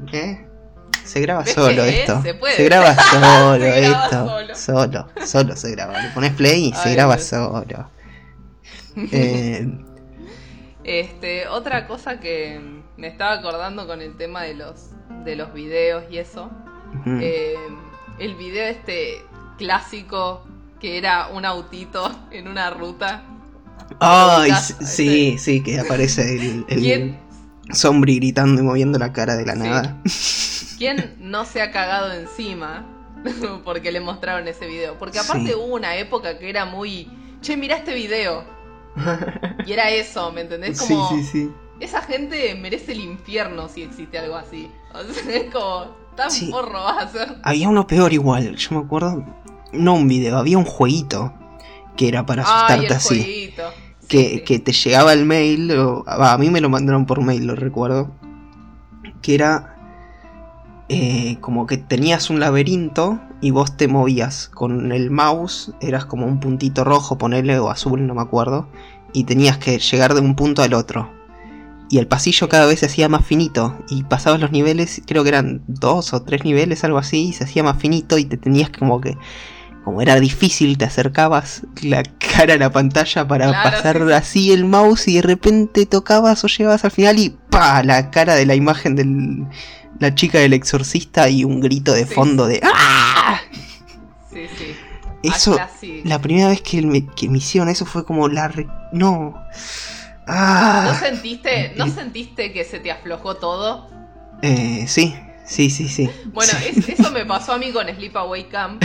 Se graba solo esto. Se graba solo esto. Solo se graba. Le pones play y se graba solo. Otra cosa que me estaba acordando con el tema de los videos y eso. Uh-huh. El video clásico que era un autito en una ruta. Ay, sí, que aparece el zombie gritando y moviendo la cara de la nada. ¿Quién no se ha cagado encima porque le mostraron ese video? Porque aparte hubo una época que era muy... Che, mirá este video. Y era eso, ¿me entendés? Como, sí. Esa gente merece el infierno si existe algo así. O sea, es como... Tan porro va a ser. Había uno peor igual, yo me acuerdo... No un video, había un jueguito que era para asustarte así. Jueguito. Que te llegaba el mail, a mí me lo mandaron por mail, lo recuerdo. Que era... como que tenías un laberinto y vos te movías con el mouse, eras como un puntito rojo, ponele, o azul, no me acuerdo, y tenías que llegar de un punto al otro. Y el pasillo cada vez se hacía más finito, y pasabas los niveles, creo que eran 2 o 3 niveles, algo así, y se hacía más finito y te tenías como era difícil, te acercabas la cara a la pantalla para pasar así el mouse y de repente tocabas o llegabas al final y ¡pa! La cara de la imagen del... La chica del exorcista y un grito de fondo de ¡ah! Sí. Eso, la primera vez que me hicieron eso fue como ¡no! ¡Ah! ¿No sentiste que se te aflojó todo? Sí. Bueno, eso me pasó a mí con Sleepaway Camp.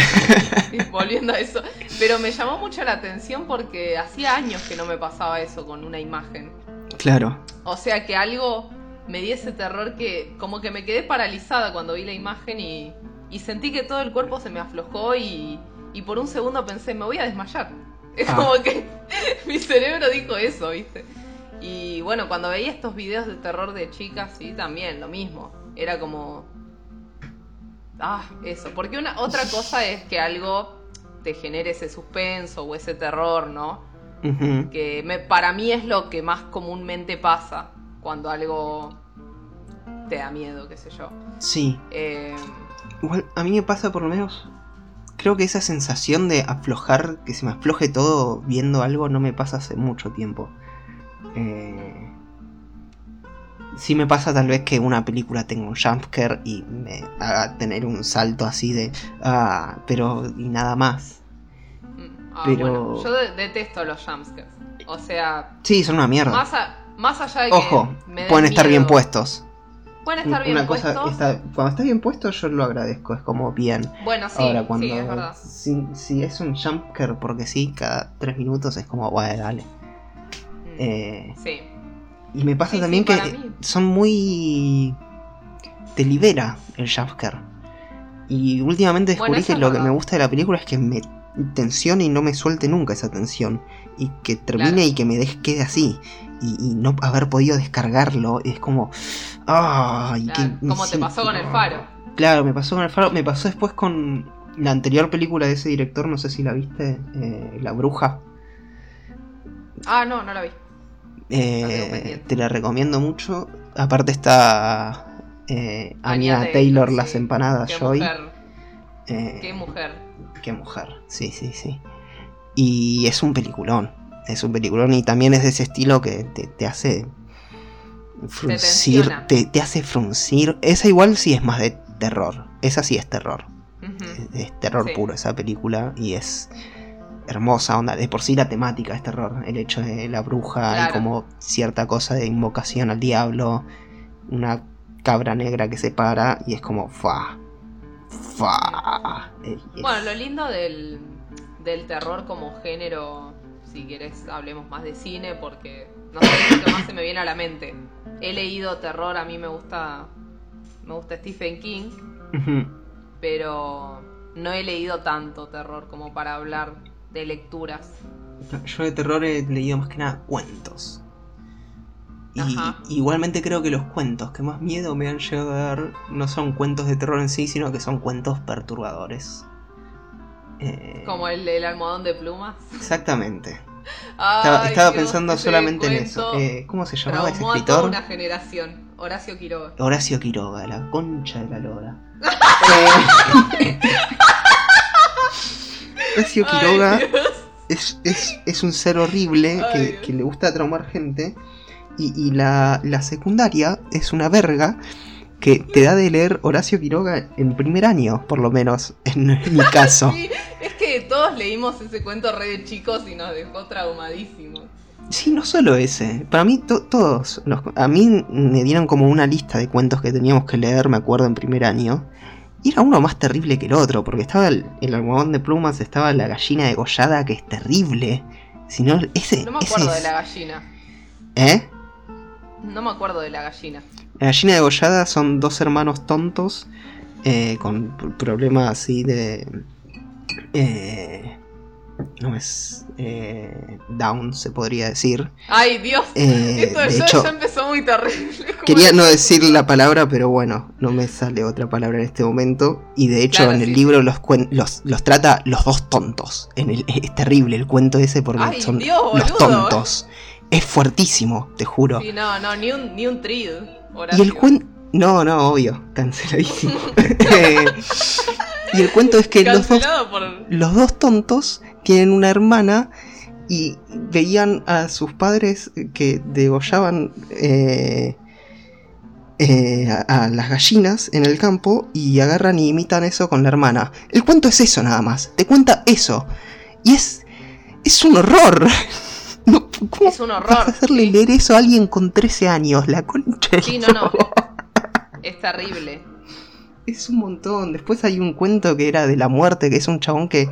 Volviendo a eso. Pero me llamó mucho la atención porque hacía años que no me pasaba eso con una imagen. Claro. O sea que algo... Me di ese terror que como que me quedé paralizada cuando vi la imagen y sentí que todo el cuerpo se me aflojó y por un segundo pensé, me voy a desmayar. Es como que mi cerebro dijo eso, ¿viste? Y bueno, cuando veía estos videos de terror de chicas, sí, también, lo mismo. Era como... eso. Porque otra cosa es que algo te genere ese suspenso o ese terror, ¿no? Uh-huh. Que para mí es lo que más comúnmente pasa. Cuando algo te da miedo, qué sé yo. Sí. Igual a mí me pasa por lo menos... Creo que esa sensación de aflojar, que se me afloje todo viendo algo, no me pasa hace mucho tiempo. Sí me pasa tal vez que una película tenga un jumpscare y me haga tener un salto así de... pero y nada más. Bueno, yo detesto los jumpscares. O sea... Sí, son una mierda. Más allá de que pueden estar bien puestos. Cuando está bien puesto yo lo agradezco, es como bien. Bueno, sí, ahora, cuando, sí, es verdad. Si es un jumpscare porque sí, cada 3 minutos es como, bueno, dale. Sí. Y me pasa también que son muy... Te libera el jumpscare. Y últimamente descubrí que lo que me gusta de la película es que me tensione y no me suelte nunca esa tensión. Y que termine y que me quede así. Y no haber podido descargarlo es como... como te pasó con El Faro. Claro, me pasó con El Faro. Me pasó después con la anterior película de ese director, no sé si la viste, La Bruja. No la vi. Te la recomiendo mucho. Aparte está Anya Taylor, las empanadas Joy. Qué mujer. Sí. Y es un peliculón. Es un peliculón y también es de ese estilo que te hace fruncir. Te hace fruncir. Esa igual sí es más de terror. Esa sí es terror. Uh-huh. Es terror puro esa película y es hermosa onda. De por sí la temática es terror. El hecho de la bruja y como cierta cosa de invocación al diablo. Una cabra negra que se para y es como fa. Bueno, lo lindo del terror como género... Si querés hablemos más de cine porque no sé lo que más se me viene a la mente. He leído terror, a mí me gusta Stephen King, uh-huh. Pero no he leído tanto terror como para hablar de lecturas. Yo de terror he leído más que nada cuentos. Y igualmente creo que los cuentos que más miedo me han llegado a dar no son cuentos de terror en sí, sino que son cuentos perturbadores. Como el del almohadón de plumas. Exactamente. Estaba pensando solamente en eso. ¿Cómo se llamaba ese escritor? Una generación. Horacio Quiroga. Horacio Quiroga, la concha de la lora. Horacio Quiroga. Ay, es un ser horrible. Ay, que le gusta traumar gente. Y la secundaria es una verga que te da de leer Horacio Quiroga en primer año, por lo menos en mi caso. Sí, es que todos leímos ese cuento re de chicos y nos dejó traumadísimos. Sí, no solo ese. Para mí todos. A mí me dieron como una lista de cuentos que teníamos que leer, me acuerdo, en primer año. Y era uno más terrible que el otro, porque estaba el almohadón de plumas, estaba la gallina degollada, que es terrible. Si no, no me acuerdo de la gallina. ¿Eh? No me acuerdo de la gallina. La gallina degollada son dos hermanos tontos con problemas así de... no es... Down, se podría decir. ¡Ay, Dios! Esto ya empezó muy terrible. Quería no decir la palabra, pero bueno, no me sale otra palabra en este momento. Y de hecho, claro, en el libro los trata los dos tontos. Es terrible el cuento ese porque ay, son Dios, boludo, los tontos. Es fuertísimo, te juro. Sí, no, ni un trid. Y el cuento... No, obvio, canceladísimo. Y el cuento es que los dos tontos tienen una hermana y veían a sus padres que degollaban a las gallinas en el campo y agarran y imitan eso con la hermana. El cuento es eso nada más, te cuenta eso. Y es un horror. No, ¿cómo es un horror? Vas a hacerle leer eso a alguien con 13 años, la concha. Sí, no. Es terrible. Es un montón. Después hay un cuento que era de la muerte, que es un chabón que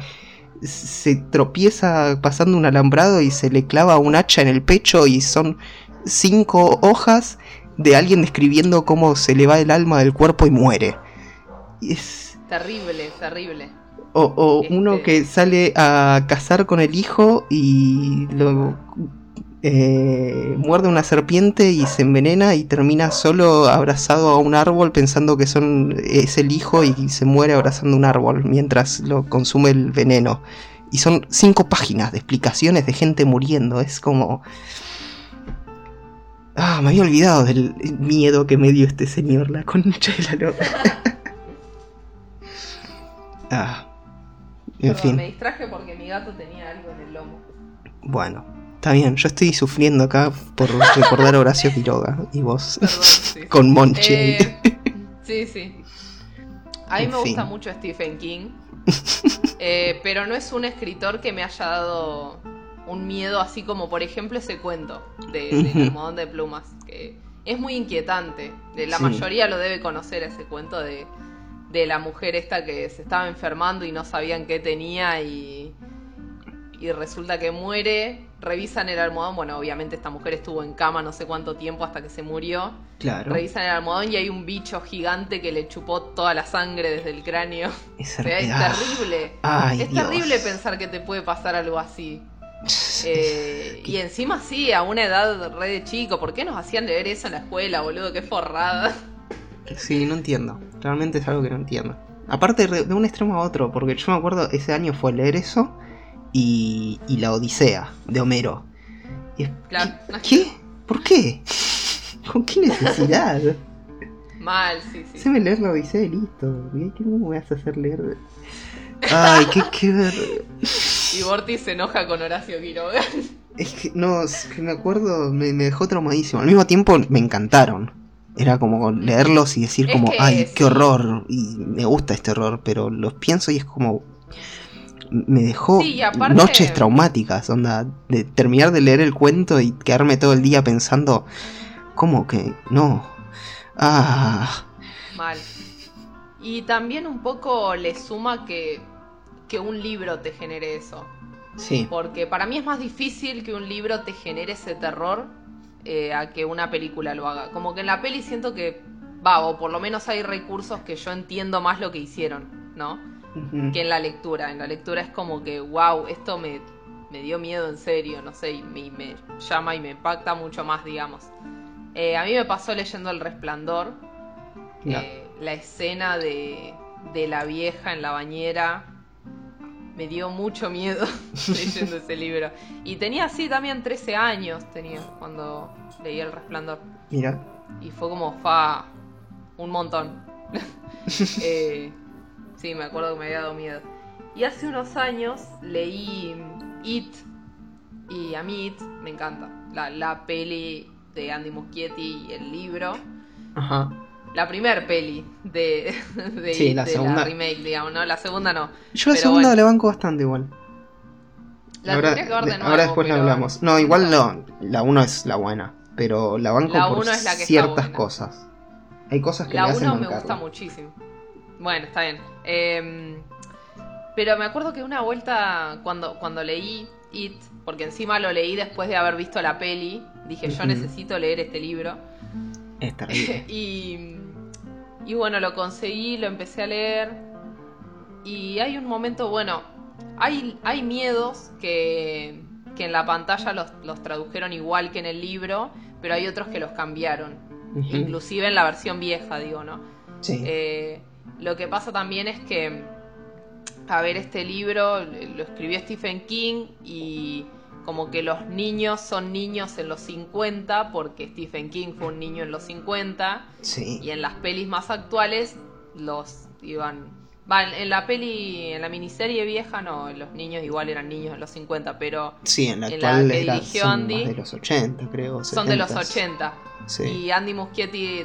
se tropieza pasando un alambrado y se le clava un hacha en el pecho y son 5 hojas de alguien describiendo cómo se le va el alma del cuerpo y muere. Es terrible, terrible. O uno que sale a cazar con el hijo y lo muerde una serpiente y se envenena y termina solo abrazado a un árbol pensando que es el hijo y se muere abrazando un árbol mientras lo consume el veneno. Y son 5 páginas de explicaciones de gente muriendo. Es como... Ah, me había olvidado del miedo que me dio este señor, la concha de la loca. Ah... En fin. Me distraje porque mi gato tenía algo en el lomo. Bueno, está bien, yo estoy sufriendo acá por recordar a Horacio Quiroga y vos. Perdón, sí. Con Monchi. Sí. A mí me gusta mucho Stephen King, pero no es un escritor que me haya dado un miedo así como, por ejemplo, ese cuento de El almohadón de plumas, que es muy inquietante. La mayoría lo debe conocer, ese cuento de la mujer esta que se estaba enfermando y no sabían qué tenía y resulta que muere, revisan el almohadón, bueno, obviamente esta mujer estuvo en cama no sé cuánto tiempo hasta que se murió. Claro. Revisan el almohadón y hay un bicho gigante que le chupó toda la sangre desde el cráneo. Es, terrible. Ay, es terrible pensar que te puede pasar algo así. Y encima sí, a una edad re de chico. ¿Por qué nos hacían leer eso en la escuela, boludo? Qué forrada. Sí, no entiendo. Realmente es algo que no entiendo. Aparte de un extremo a otro, porque yo me acuerdo ese año fue leer eso y la Odisea de Homero. Claro. ¿Qué? ¿Por qué? ¿Con qué necesidad? Mal, sí. Se me leer la Odisea y listo. ¿Cómo me vas a hacer leer? Ay, qué ver. Y Borti se enoja con Horacio Quiroga. Es que no, es que me acuerdo, me dejó traumadísimo. Al mismo tiempo me encantaron. Era como leerlos y decir como, ay, qué horror, y me gusta este horror, pero los pienso y es como, me dejó aparte... noches traumáticas, onda, de terminar de leer el cuento y quedarme todo el día pensando, ¿cómo que no? Ah. Mal. Y también un poco le suma que un libro te genere eso. Sí. Porque para mí es más difícil que un libro te genere ese terror. A que una película lo haga. Como que en la peli siento que va, o por lo menos hay recursos que yo entiendo más lo que hicieron, ¿no? Uh-huh. Que en la lectura. En la lectura es como que, wow, esto me dio miedo en serio, no sé, y me llama y me impacta mucho más, digamos. A mí me pasó leyendo El Resplandor, no. La escena de la vieja en la bañera. Me dio mucho miedo leyendo ese libro. Y tenía 13 años cuando leí El Resplandor. Mira. y fue como un montón. Sí, me acuerdo que me había dado miedo. Y hace unos años leí It, y a mí It me encanta. La peli de Andy Muschietti y el libro. Ajá. La primer peli de, sí, la, de segunda. La remake, digamos, ¿no? La segunda no. Yo la segunda bueno. La banco bastante igual. La ahora, tendría que ver de nuevo, ahora después la hablamos. No, igual no. La 1 es la buena, pero la banco la por es la que ciertas cosas. Hay cosas que la le hacen bancarla. La 1 me gusta muchísimo. Bueno, está bien. Pero me acuerdo que una vuelta cuando leí It, porque encima lo leí después de haber visto la peli, dije, yo necesito leer este libro. Es terrible. y bueno, lo conseguí, lo empecé a leer. Y hay un momento, bueno, hay miedos que en la pantalla los tradujeron igual que en el libro, pero hay otros que los cambiaron. Inclusive en la versión vieja, digo, ¿no? Sí. Lo que pasa también es que, a ver, este libro lo escribió Stephen King y como que los niños son niños en los 50, porque Stephen King fue un niño en los 50. Sí. Y en las pelis más actuales los iban... en la peli, en la miniserie vieja, no, los niños igual eran niños en los 50, pero... Sí, en la actual en la que dirigió Andy, de los 80, creo. 70. Son de los 80. Sí. Y Andy Muschietti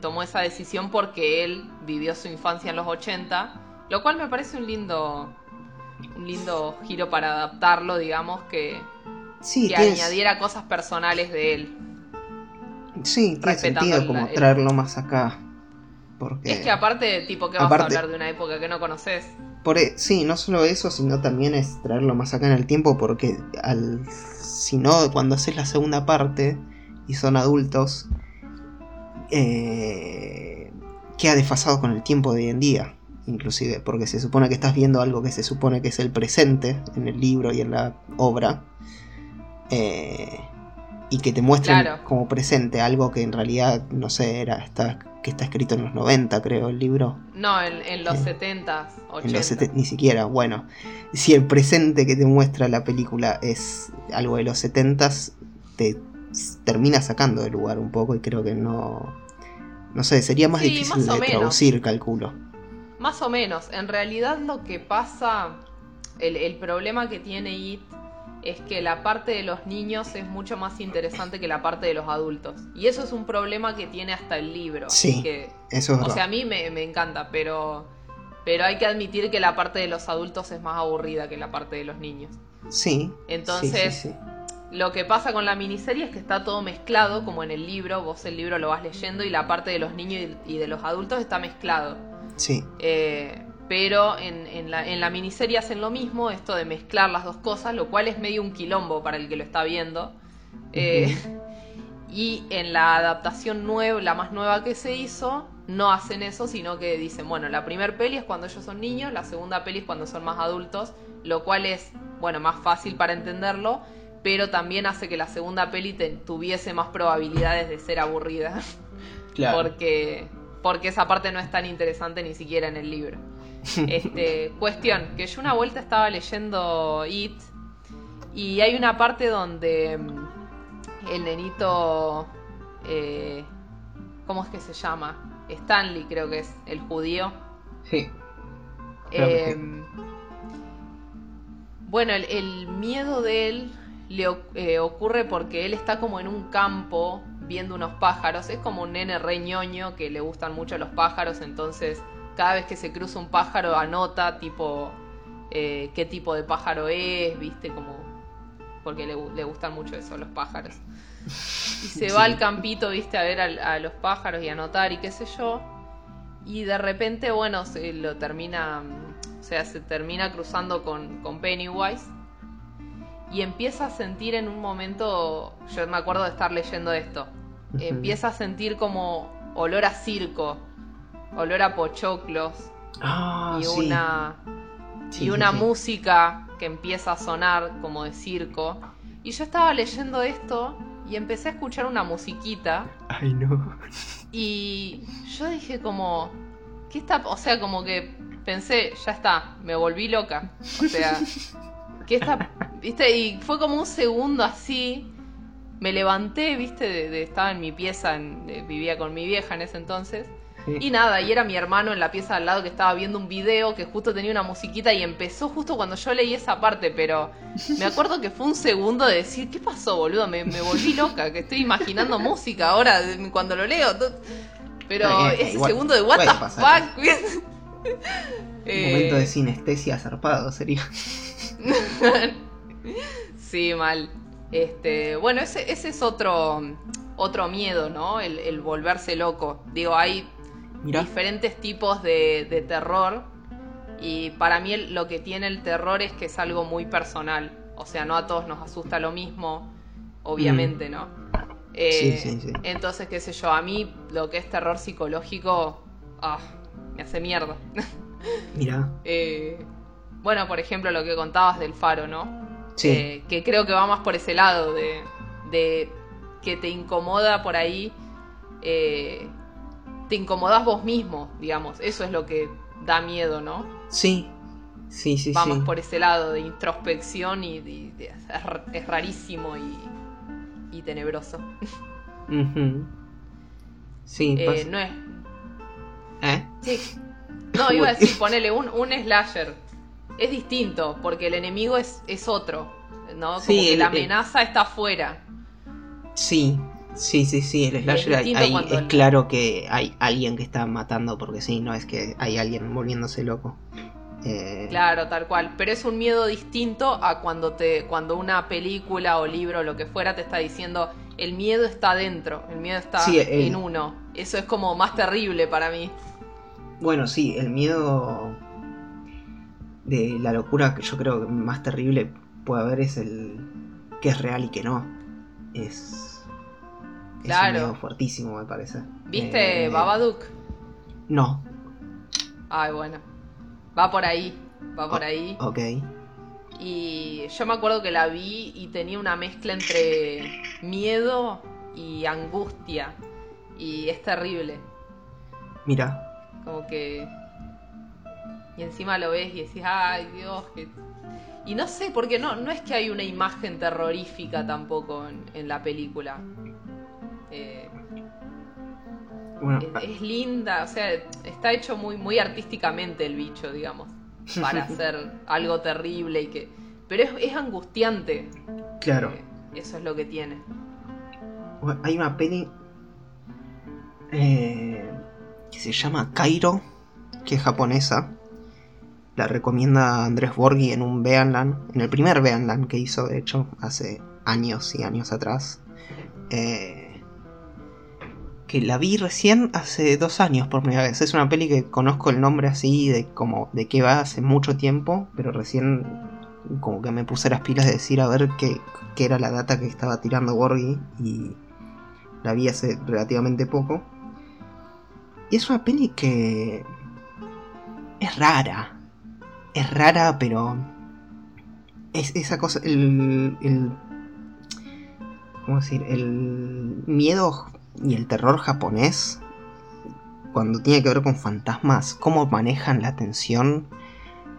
tomó esa decisión porque él vivió su infancia en los 80, lo cual me parece un lindo giro para adaptarlo, digamos, que añadiera cosas personales de él. Sí, tiene sentido como traerlo más acá. Porque es que aparte, tipo, ¿qué vas a hablar de una época que no conoces? Sí, no solo eso, sino también es traerlo más acá en el tiempo, porque si no, cuando haces la segunda parte y son adultos, queda desfasado con el tiempo de hoy en día. Inclusive, porque se supone que estás viendo algo que se supone que es el presente en el libro y en la obra, y que te muestren como presente algo que en realidad, no sé, que está escrito en los 90, creo, el libro. No, en los 70, 80. En los 70, ni siquiera, bueno. Si el presente que te muestra la película es algo de los 70, te termina sacando de lugar un poco, y creo que no sé, sería más difícil más de traducir, calculo. Más o menos. En realidad lo que pasa, el problema que tiene It es que la parte de los niños es mucho más interesante que la parte de los adultos. Y eso es un problema que tiene hasta el libro. Sí, que, eso es verdad. O sea, a mí me encanta, pero hay que admitir que la parte de los adultos es más aburrida que la parte de los niños. Sí. Entonces, sí. Lo que pasa con la miniserie es que está todo mezclado, como en el libro. Vos el libro lo vas leyendo y la parte de los niños y de los adultos está mezclado. Sí. Pero en la miniserie hacen lo mismo, esto de mezclar las dos cosas, lo cual es medio un quilombo para el que lo está viendo. Y en la adaptación nueva, la más nueva que se hizo, no hacen eso, sino que dicen, bueno, la primera peli es cuando ellos son niños, la segunda peli es cuando son más adultos, lo cual es, bueno, más fácil para entenderlo, pero también hace que la segunda peli tuviese más probabilidades de ser aburrida. Claro. Porque esa parte no es tan interesante ni siquiera en el libro. Cuestión, que yo una vuelta estaba leyendo It, y hay una parte donde el nenito, ¿cómo es que se llama? Stanley, creo que es, el judío. Sí. Bueno, el miedo de él le ocurre porque él está como en un campo viendo unos pájaros, es como un nene re ñoño que le gustan mucho los pájaros, entonces cada vez que se cruza un pájaro anota tipo qué tipo de pájaro es, viste, como porque le gustan mucho eso, los pájaros, y se va al campito, viste, a ver a los pájaros y a anotar y qué sé yo, y de repente, bueno, se termina cruzando con Pennywise. Y empieza a sentir en un momento, yo me acuerdo de estar leyendo esto, empieza a sentir como olor a circo, olor a pochoclos, y una música que empieza a sonar como de circo. Y yo estaba leyendo esto y empecé a escuchar una musiquita. Ay, no. Y yo dije como, ¿qué está? O sea, como que pensé, ya está, me volví loca. O sea, ¿qué está? ¿Viste? Y fue como un segundo así, me levanté, viste, estaba en mi pieza, vivía con mi vieja en ese entonces. Sí. Y nada, y era mi hermano en la pieza de al lado que estaba viendo un video que justo tenía una musiquita y empezó justo cuando yo leí esa parte, pero me acuerdo que fue un segundo de decir, ¿qué pasó, boludo? Me volví loca, que estoy imaginando música ahora cuando lo leo. Pero ese segundo de what the fuck. Un momento de sinestesia zarpado, sería. Sí, mal. Bueno, ese es otro miedo, ¿no? El volverse loco. Digo, hay diferentes tipos de terror. Y para mí lo que tiene el terror es que es algo muy personal. O sea, no a todos nos asusta lo mismo, obviamente, ¿no? Sí. Entonces, qué sé yo, a mí lo que es terror psicológico me hace mierda. Mirá. Bueno, por ejemplo, lo que contabas del faro, ¿no? Sí. Que creo que va más por ese lado de que te incomoda por ahí, te incomodás vos mismo, digamos. Eso es lo que da miedo, ¿no? Sí. Vamos por ese lado de introspección y es rarísimo y tenebroso. Uh-huh. Sí, pasa. No es... ¿Eh? Sí. No, iba a decir, ponele un slasher. Es distinto, porque el enemigo es otro, ¿no? Como sí, que la amenaza está afuera. Sí, el slasher es claro que hay alguien que está matando porque sí, no es que hay alguien volviéndose loco. Claro, tal cual, pero es un miedo distinto a cuando una película o libro, lo que fuera, te está diciendo el miedo está dentro, el miedo está en uno. Eso es como más terrible para mí. Bueno, sí, el miedo de la locura que yo creo que más terrible puede haber es el que es real y que no. Es un miedo fuertísimo, me parece. ¿Viste Babadook? No. Ay, bueno. Va por ahí. Ok. Y yo me acuerdo que la vi y tenía una mezcla entre miedo y angustia. Y es terrible. Mira. Como que... Y encima lo ves y decís, ay Dios, que... Y no sé, porque no es que hay una imagen terrorífica tampoco en la película. Bueno, es linda, o sea, está hecho muy, muy artísticamente el bicho, digamos, para hacer algo terrible y que... Pero es angustiante. Claro. Eso es lo que tiene. Bueno, hay una peli que se llama Cairo, que es japonesa. La recomienda Andrés Borghi en un Beanland, en el primer Beanland que hizo, de hecho, hace años y años atrás. Que la vi recién hace 2 años por primera vez. Es una peli que conozco el nombre así, de como de qué va hace mucho tiempo, pero recién como que me puse las pilas de decir a ver qué era la data que estaba tirando Borghi, y la vi hace relativamente poco. Y es una peli que es rara. Es rara, pero es esa cosa, el ¿cómo decir? El miedo y el terror japonés, cuando tiene que ver con fantasmas, cómo manejan la tensión,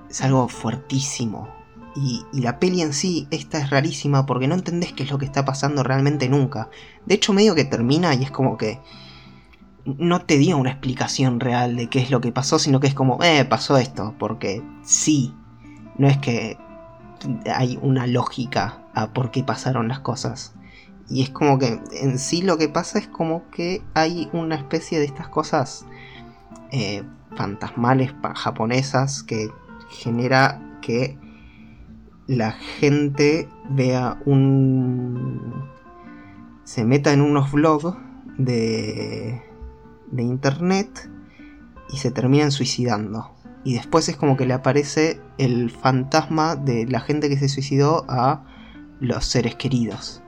es algo fuertísimo. Y la peli en sí, esta es rarísima porque no entendés qué es lo que está pasando realmente nunca. De hecho, medio que termina y es como que no te dio una explicación real de qué es lo que pasó, sino que es como, pasó esto, porque sí. No es que hay una lógica a por qué pasaron las cosas. Y es como que en sí lo que pasa es como que hay una especie de estas cosas fantasmales japonesas que genera que la gente vea se meta en unos vlogs de internet y se terminan suicidando, y después es como que le aparece el fantasma de la gente que se suicidó a los seres queridos,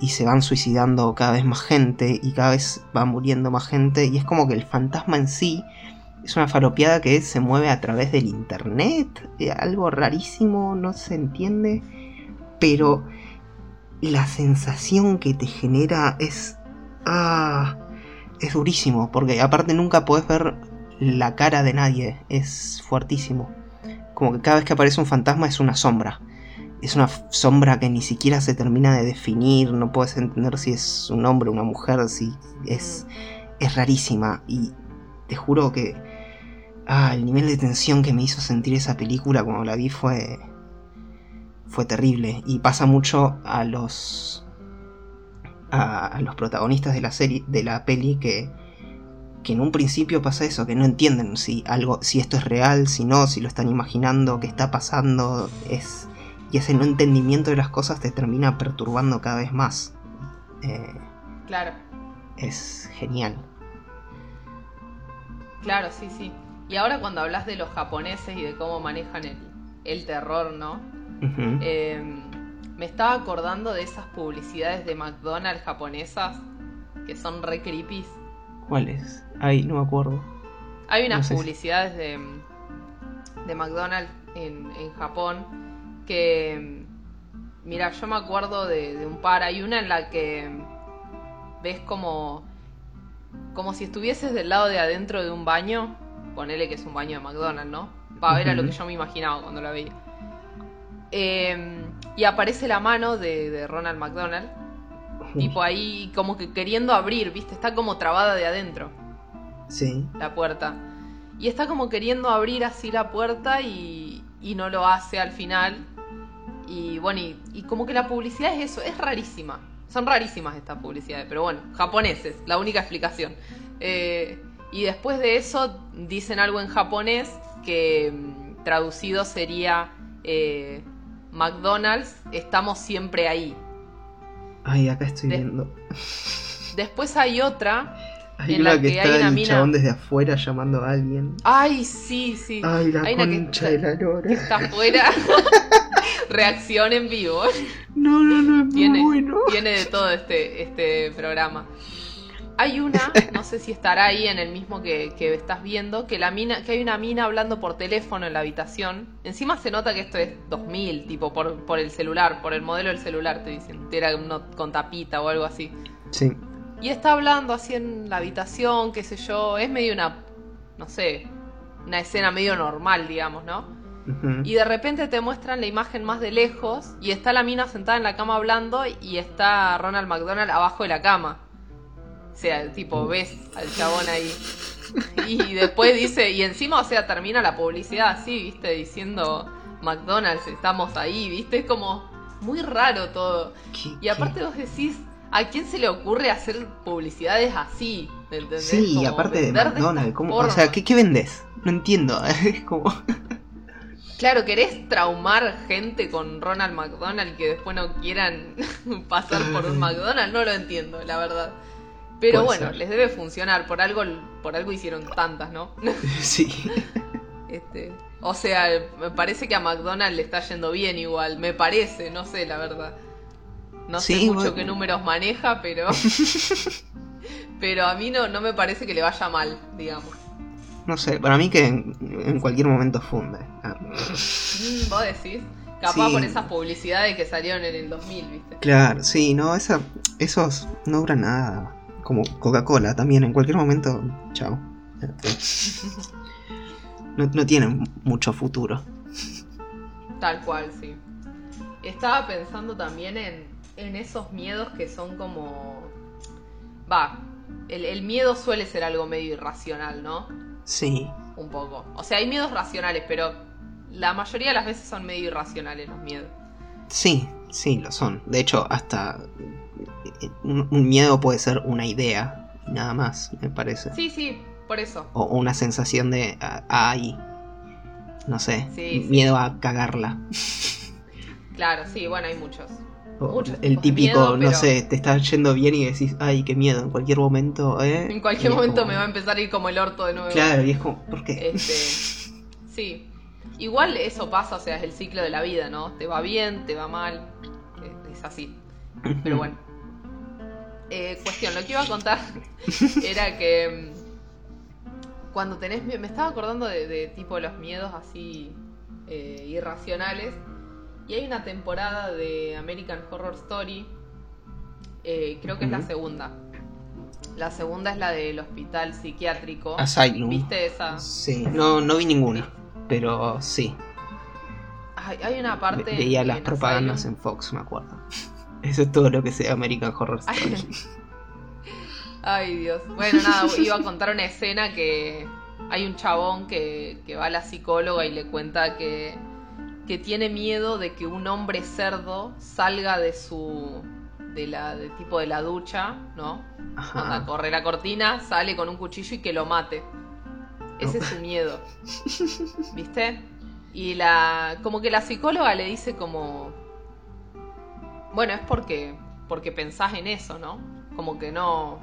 y se van suicidando cada vez más gente y cada vez va muriendo más gente, y es como que el fantasma en sí es una faropeada que se mueve a través del internet, algo rarísimo, no se entiende, pero la sensación que te genera es durísimo, porque aparte nunca podés ver la cara de nadie, es fuertísimo. Como que cada vez que aparece un fantasma es una sombra. es una sombra que ni siquiera se termina de definir, no puedes entender si es un hombre o una mujer, si es rarísima, y te juro que el nivel de tensión que me hizo sentir esa película cuando la vi fue terrible, y pasa mucho a los protagonistas de la peli que en un principio pasa eso, que no entienden si esto es real, si no, si lo están imaginando, qué está pasando, y ese no entendimiento de las cosas te termina perturbando cada vez más. Claro. Es genial. Claro, sí, sí. Y ahora cuando hablas de los japoneses y de cómo manejan el terror, ¿no? Uh-huh. Me estaba acordando de esas publicidades de McDonald's japonesas que son re creepy. ¿Cuáles? Ay, no me acuerdo. Hay unas publicidades de McDonald's en Japón que... Mira, yo me acuerdo de un par. Hay una en la que ves como si estuvieses del lado de adentro de un baño. Ponele que es un baño de McDonald's, ¿no? Era lo que yo me imaginaba cuando la veía. Y aparece la mano de Ronald McDonald, tipo ahí como que queriendo abrir, ¿viste? Está como trabada de adentro. Sí. La puerta. Y está como queriendo abrir así la puerta y no lo hace al final. Y bueno, y como que la publicidad es eso, es rarísima. Son rarísimas estas publicidades, pero bueno, japoneses, la única explicación. Y después de eso dicen algo en japonés que traducido sería... McDonald's, estamos siempre ahí. Ay, acá estoy viendo. Después hay otra. Hay en una que está hay una el mina... chabón desde afuera llamando a alguien. Ay, sí, sí. Ay, la hay concha de la lora. Que está afuera. Reacción en vivo. No, es muy bueno. Viene de todo este programa. Hay una, no sé si estará ahí en el mismo que estás viendo, que hay una mina hablando por teléfono en la habitación. Encima se nota que esto es 2000, tipo por el celular, por el modelo del celular, te dicen. Era uno con tapita o algo así. Sí. Y está hablando así en la habitación, qué sé yo. Es medio una escena medio normal, digamos, ¿no? Uh-huh. Y de repente te muestran la imagen más de lejos y está la mina sentada en la cama hablando y está Ronald McDonald abajo de la cama. O sea, tipo, ves al chabón ahí. Y después dice... Y encima, termina la publicidad así, ¿viste? Diciendo... McDonald's, estamos ahí, ¿viste? Es como... Muy raro todo. Y aparte vos decís... ¿A quién se le ocurre hacer publicidades así? ¿Entendés? Sí, como aparte de McDonald's. ¿Cómo? O sea, ¿qué vendés? No entiendo. Es como... Claro, ¿querés traumar gente con Ronald McDonald que después no quieran pasar por un McDonald's? No lo entiendo, la verdad. Pero puede ser. Les debe funcionar, por algo hicieron tantas, ¿no? Sí. O sea, me parece que a McDonald's le está yendo bien igual, me parece, no sé, la verdad. No sí, sé mucho qué números maneja, pero pero a mí no me parece que le vaya mal, digamos. No sé, para mí que en cualquier momento funde. ¿Vos decís? Capaz sí. Por esas publicidades que salieron en el 2000, ¿viste? Claro, sí, no, esos no duran nada. Como Coca-Cola también, en cualquier momento, chao. No tienen mucho futuro. Tal cual, sí. Estaba pensando también en esos miedos que son como... el miedo suele ser algo medio irracional, ¿no? Sí. Un poco. O sea, hay miedos racionales, pero la mayoría de las veces son medio irracionales los miedos. Sí, sí, lo son. De hecho, hasta... Un miedo puede ser una idea, nada más, me parece. Sí, sí, por eso. O una sensación de, no sé, sí, miedo sí. A cagarla. Claro, sí, bueno, hay muchos. Muchos el típico, miedo, pero... no sé, te está yendo bien y decís, ay, qué miedo, en cualquier momento, En cualquier momento como... me va a empezar a ir como el orto de nuevo. Claro, y es como, ¿por qué? Sí, igual eso pasa, es el ciclo de la vida, ¿no? Te va bien, te va mal, es así. Pero bueno. Cuestión, lo que iba a contar era que cuando tenés miedo, me estaba acordando de tipo los miedos así irracionales, y hay una temporada de American Horror Story, creo que es la segunda es la del hospital psiquiátrico Asylum. ¿Viste esa? Sí, no vi ninguna, pero sí. Hay una parte... Veía las propagandas en Fox, me acuerdo. Eso es todo lo que sea American Horror Story. Ay, Dios. Bueno, nada, iba a contar una escena que... Hay un chabón que va a la psicóloga y le cuenta que tiene miedo de que un hombre cerdo salga de su... de la ducha, ¿no? Ajá. Corre la cortina, sale con un cuchillo y que lo mate. Ese es su miedo, ¿viste? Y como que la psicóloga le dice como... Bueno, es porque pensás en eso, ¿no? Como que no...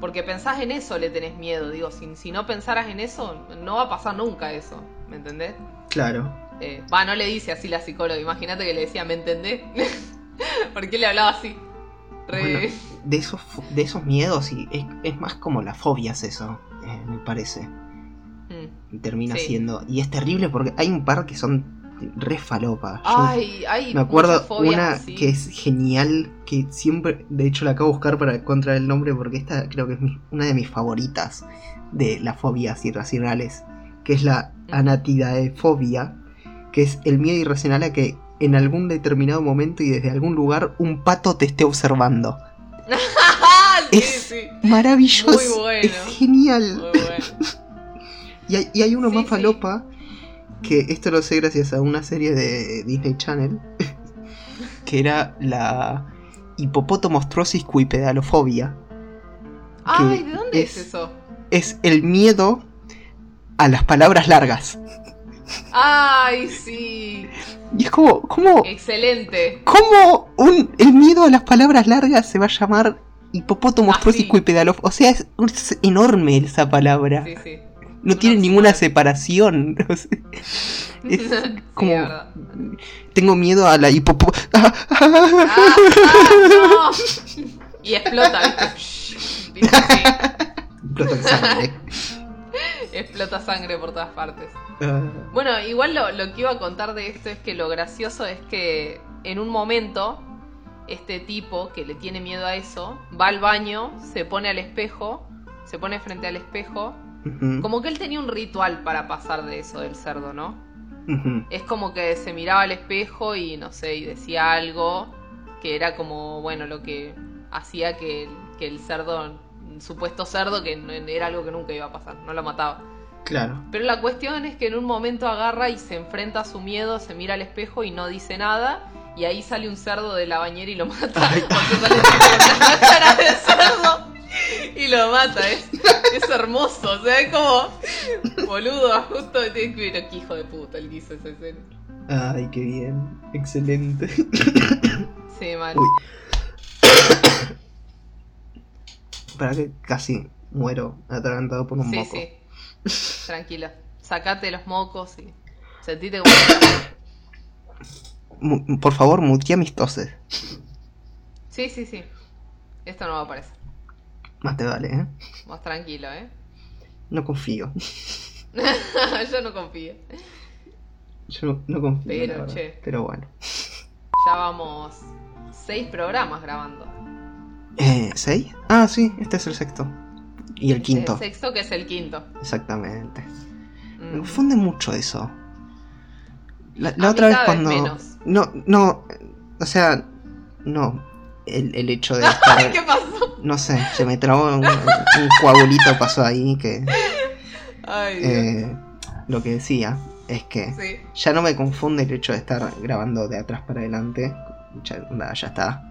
Porque pensás en eso le tenés miedo. Digo, si no pensaras en eso, no va a pasar nunca eso, ¿me entendés? Claro. No le dice así la psicóloga. Imagínate que le decía, ¿me entendés? ¿Por qué le hablaba así? Bueno, de esos miedos, y es más como las fobias eso, me parece. Mm. Termina siendo... Y es terrible porque hay un par que son re falopas. Me acuerdo una que es genial, que siempre, de hecho la acabo de buscar para encontrar el nombre, porque esta creo que es una de mis favoritas de las fobias irracionales, que es la anatidaefobia, que es el miedo irracional a que en algún determinado momento y desde algún lugar un pato te esté observando. Sí, es maravilloso. Muy bueno. Es genial. Muy bueno. y hay uno más falopa, que esto lo sé gracias a una serie de Disney Channel, que era la hipopotomostrosis cuipedalofobia. Ay, ¿de dónde es eso? Es el miedo a las palabras largas. Ay, sí. Y es como excelente. ¿Cómo el miedo a las palabras largas se va a llamar hipopotomostrosis cuipedalofobia? O sea, es enorme esa palabra. Sí, sí. No tiene ninguna separación. O sea, es como... Sí, tengo miedo a la hipopotomostrosis. No. Y explota. Explota sangre. Explota sangre por todas partes. Bueno, igual lo que iba a contar de esto es que lo gracioso es que en un momento este tipo que le tiene miedo a eso va al baño, se pone frente al espejo. Uh-huh. Como que él tenía un ritual para pasar de eso del cerdo, ¿no? Uh-huh. Es como que se miraba al espejo y no sé, y decía algo que era como, bueno, lo que hacía que el cerdo, un supuesto cerdo, que era algo que nunca iba a pasar, no lo mataba. Claro. Pero la cuestión es que en un momento agarra y se enfrenta a su miedo, se mira al espejo y no dice nada, y ahí sale un cerdo de la bañera y lo mata. Porque sale una cara de cerdo y lo mata. Es hermoso, o sea, es como, boludo, justo, pero qué hijo de puta el que hizo esa escena. Ay, qué bien, excelente. Sí, mal. Uy. Para que casi muero atragantado por un moco. Sí. Tranquila, sacate los mocos y sentite como... Por favor, mutea mis toses. Sí. Esto no va a aparecer. Más te vale, ¿eh? Más tranquilo, ¿eh? No confío. Yo no confío. Pero, che. Pero bueno. Ya vamos 6 programas grabando. ¿6? Ah, sí, este es el 6º. Y el 5º. El 6º que es el 5º. Exactamente. Me confunde mucho eso. La otra vez cuando... Menos. No, o sea, no. El hecho de estar... ¿Qué pasó? No sé, se me trabó un coagulito, pasó ahí que... Ay, Dios. Lo que decía es que ya no me confunde el hecho de estar grabando de atrás para adelante. Ya está.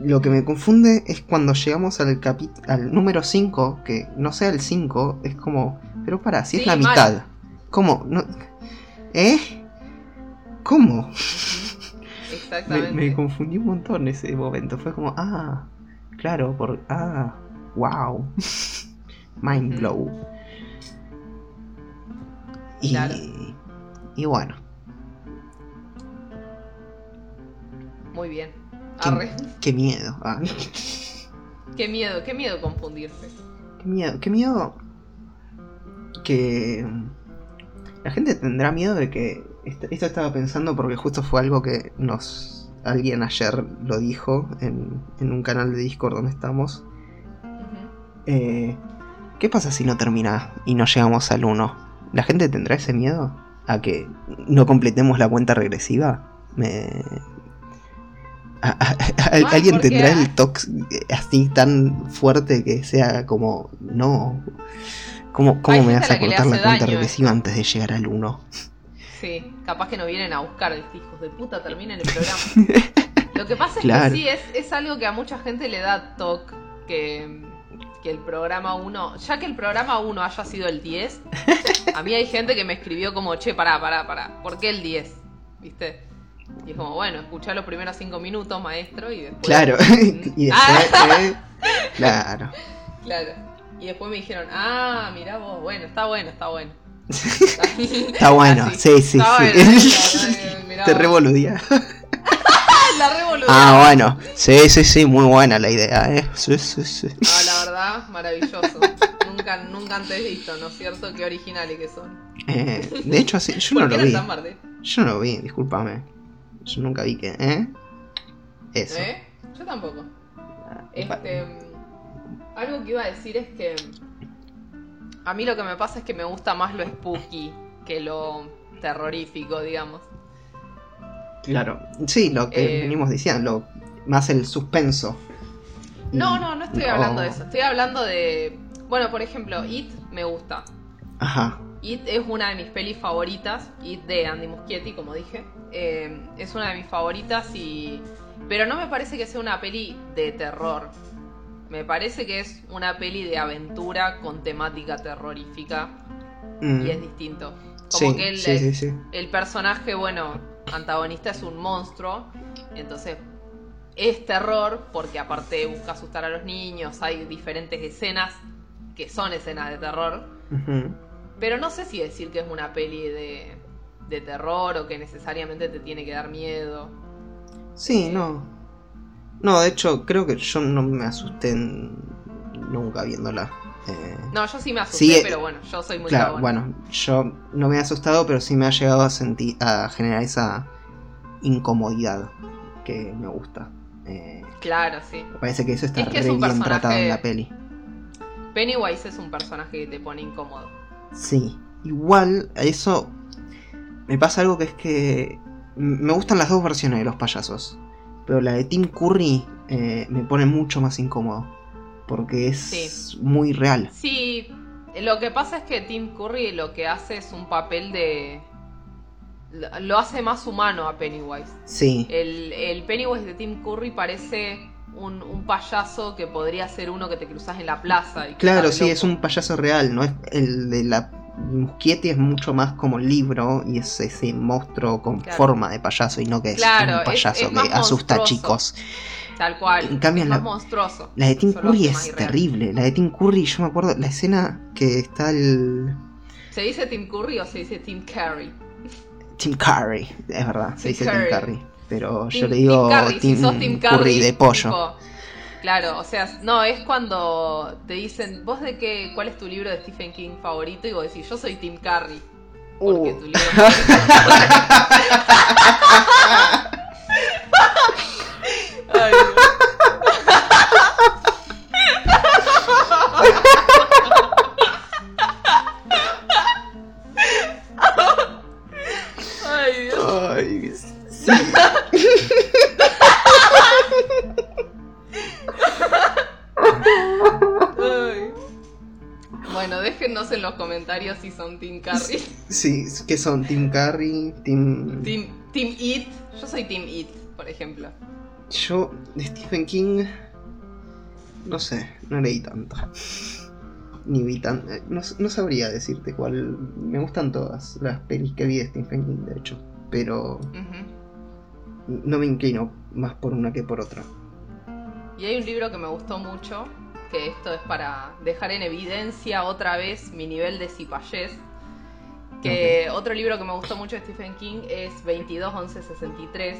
Lo que me confunde es cuando llegamos al número 5, que no sea el 5, es como... Pero pará, si es la mitad. Mal. ¿Cómo? No, ¿cómo? Exactamente. Me confundí un montón en ese momento. Fue como, claro, wow. Mind blow. Claro. Y bueno. Muy bien. Qué miedo. Qué miedo confundirse. Qué miedo. Que la gente tendrá miedo de que... Esto estaba pensando porque justo fue algo que alguien ayer lo dijo en un canal de Discord donde estamos. Uh-huh. ¿Qué pasa si no termina y no llegamos al 1? ¿La gente tendrá ese miedo? a que no completemos la cuenta regresiva? ¿Alguien tendrá el toque así tan fuerte que sea como, no, ¿cómo me vas a cortar la cuenta regresiva antes de llegar al 1? Sí, capaz que no vienen a buscar, hijos de puta, terminen el programa. Lo que pasa es claro. Que sí, es algo que a mucha gente le da toque, que el programa 1, ya que el programa 1 haya sido el 10, a mí hay gente que me escribió como, che, pará, ¿por qué el 10? ¿Viste? Y es como, bueno, escuchá los primeros 5 minutos, maestro, y después... Claro, y después, Claro, y después me dijeron, mirá vos, bueno, está bueno. Está bueno, sí. Bueno, te revoludía. La revoludía. Bueno, sí, muy buena la idea, Sí. La verdad, maravilloso. Nunca antes visto, ¿no es cierto? Qué originales que son. De hecho, sí, yo no lo vi. Yo no lo vi, discúlpame. Yo nunca vi que... Eso. Yo tampoco. Algo que iba a decir es que... A mí lo que me pasa es que me gusta más lo spooky que lo terrorífico, digamos. Claro. Sí, lo que venimos diciendo. Más el suspenso. No estoy hablando de eso. Estoy hablando de... Bueno, por ejemplo, It me gusta. Ajá. It es una de mis pelis favoritas. It de Andy Muschietti, como dije. Es una de mis favoritas y... Pero no me parece que sea una peli de terror. Me parece que es una peli de aventura con temática terrorífica. Y es distinto. Como que el personaje, antagonista es un monstruo. Entonces es terror porque aparte busca asustar a los niños. Hay diferentes escenas que son escenas de terror. Uh-huh. Pero no sé si decir que es una peli de terror o que necesariamente te tiene que dar miedo. Sí, no. No, de hecho, creo que yo no me asusté nunca viéndola. No, yo sí me asusté, sí, pero yo soy muy cagón. Bueno, yo no me he asustado, pero sí me ha llegado a generar esa incomodidad que me gusta. Claro, sí. Me parece que eso está bien tratado en la peli. Pennywise es un personaje que te pone incómodo. Sí, igual a eso me pasa algo que es que me gustan las dos versiones de los payasos. Pero la de Tim Curry me pone mucho más incómodo. Porque es muy real. Sí, lo que pasa es que Tim Curry lo que hace es un papel de... Lo hace más humano a Pennywise. Sí. El Pennywise de Tim Curry parece un payaso que podría ser uno que te cruzas en la plaza. Y claro, sí, loco. Es un payaso real, ¿no? El de la Muschietti es mucho más como libro y es ese monstruo con forma de payaso y no que es un payaso es que asusta a chicos. Tal cual. En cambio, es más monstruoso. La de Tim Curry es terrible. Irreal. La de Tim Curry, yo me acuerdo, la escena que está el... ¿Se dice Tim Curry o se dice Tim Curry? Tim Curry, es verdad, se dice Curry. Tim Curry. Pero yo le digo Tim Curry de pollo. Tipo... Claro, o sea, no, es cuando te dicen, ¿vos de qué? ¿Cuál es tu libro de Stephen King favorito? Y vos decís, yo soy Tim Curry. Porque tu libro Ay, Dios. Ay, Dios. Sí. Ay. Bueno, déjennos en los comentarios si son Team Curry. Sí, que son Team Curry, Team It. Yo soy Team It, por ejemplo. Yo, de Stephen King, no sé, no leí tanto. Ni vi tanto. No sabría decirte cuál. Me gustan todas las pelis que vi de Stephen King, de hecho. Pero no me inclino más por una que por otra. Y hay un libro que me gustó mucho, que esto es para dejar en evidencia otra vez mi nivel de cipayés, que otro libro que me gustó mucho de Stephen King es 22-11-63,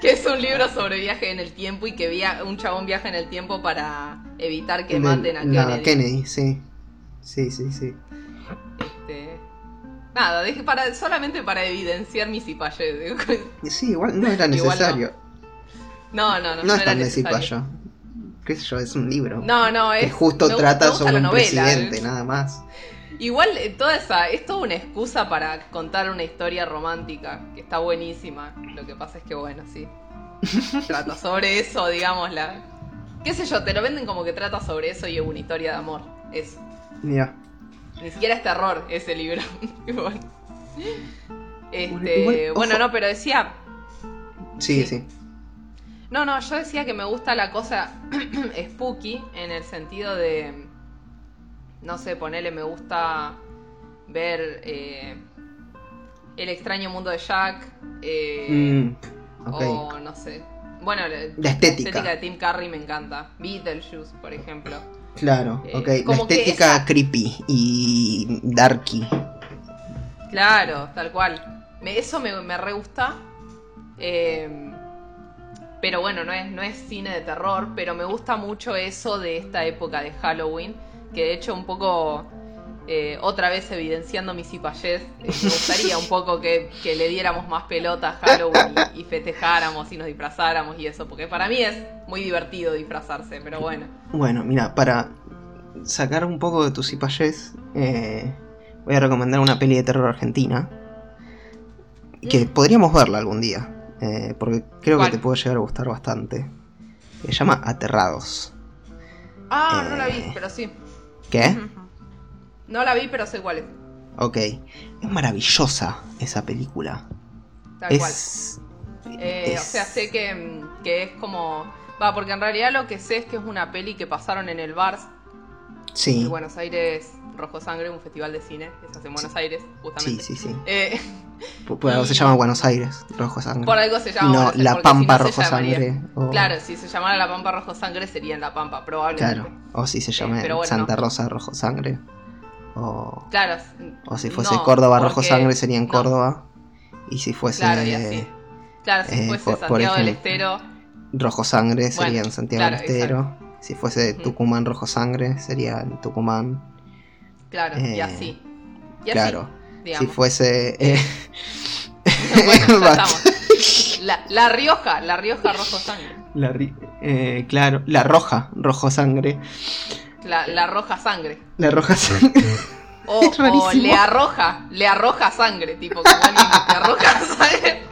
que es un libro sobre viaje en el tiempo y que un chabón viaja en el tiempo para evitar que maten a Kennedy. Sí. Nada, solamente para evidenciar mi cipayés. Sí, igual no era necesario. No es tan de cipayo. ¿Qué sé yo? Es un libro. No, es. Que justo trata sobre un presidente, nada más. Igual toda esa, es toda una excusa para contar una historia romántica, que está buenísima. Lo que pasa es que bueno, sí, trata sobre eso, digámosla. Qué sé yo, te lo venden como que trata sobre eso y es una historia de amor. Eso. Yeah. Ni siquiera es terror ese libro. Bueno, bueno, no, pero decía... Sí. No, no, yo decía que me gusta la cosa spooky en el sentido de... No sé, ponele, me gusta ver El extraño mundo de Jack, okay. O no sé. Bueno, la estética de Tim Curry me encanta. Beetlejuice, por ejemplo. Claro, ok, como la estética esa... creepy y darky. Claro, tal cual. Eso me re gusta. Pero bueno, no es cine de terror, pero me gusta mucho eso de esta época de Halloween. Que de hecho un poco, otra vez evidenciando mi cipayez, me gustaría un poco que le diéramos más pelota a Halloween y festejáramos y nos disfrazáramos y eso, porque para mí es muy divertido disfrazarse, pero bueno. Bueno, mira, para sacar un poco de tu cipayez, voy a recomendar una peli de terror argentina, que podríamos verla algún día, porque creo que te puede llegar a gustar bastante. Se llama Aterrados. Ah, no la vi, pero sí. ¿Qué? No la vi, pero sé cuál es. Ok. Es maravillosa esa película. Tal cual. O sea, sé que es como... Va, porque en realidad lo que sé es que es una peli que pasaron en el Bars. Sí. En Buenos Aires, Rojo Sangre, un festival de cine. Que se en Buenos Aires, justamente. Sí. Por algo se llama Buenos Aires, Rojo Sangre. Por algo se llama Buenos Aires. La Pampa, si no Rojo Sangre. O... Claro, si se llamara La Pampa Rojo Sangre sería en La Pampa, probablemente. Claro, o si se llama Santa Rosa Rojo Sangre. O... Claro. O si fuese Córdoba Rojo Sangre sería en Córdoba. Y si fuese... Claro, y así. Claro, si fuese Santiago del Estero... Rojo Sangre sería en Santiago del Estero. Exacto. Si fuese Tucumán Rojo Sangre sería en Tucumán. Claro, y así. Claro. Digamos. Si fuese... Bueno, ya estamos. La Rioja Rojo Sangre. Claro, La Roja Rojo Sangre. La Roja Sangre. La Roja Sangre. O le arroja sangre, tipo como alguien que te arroja sangre.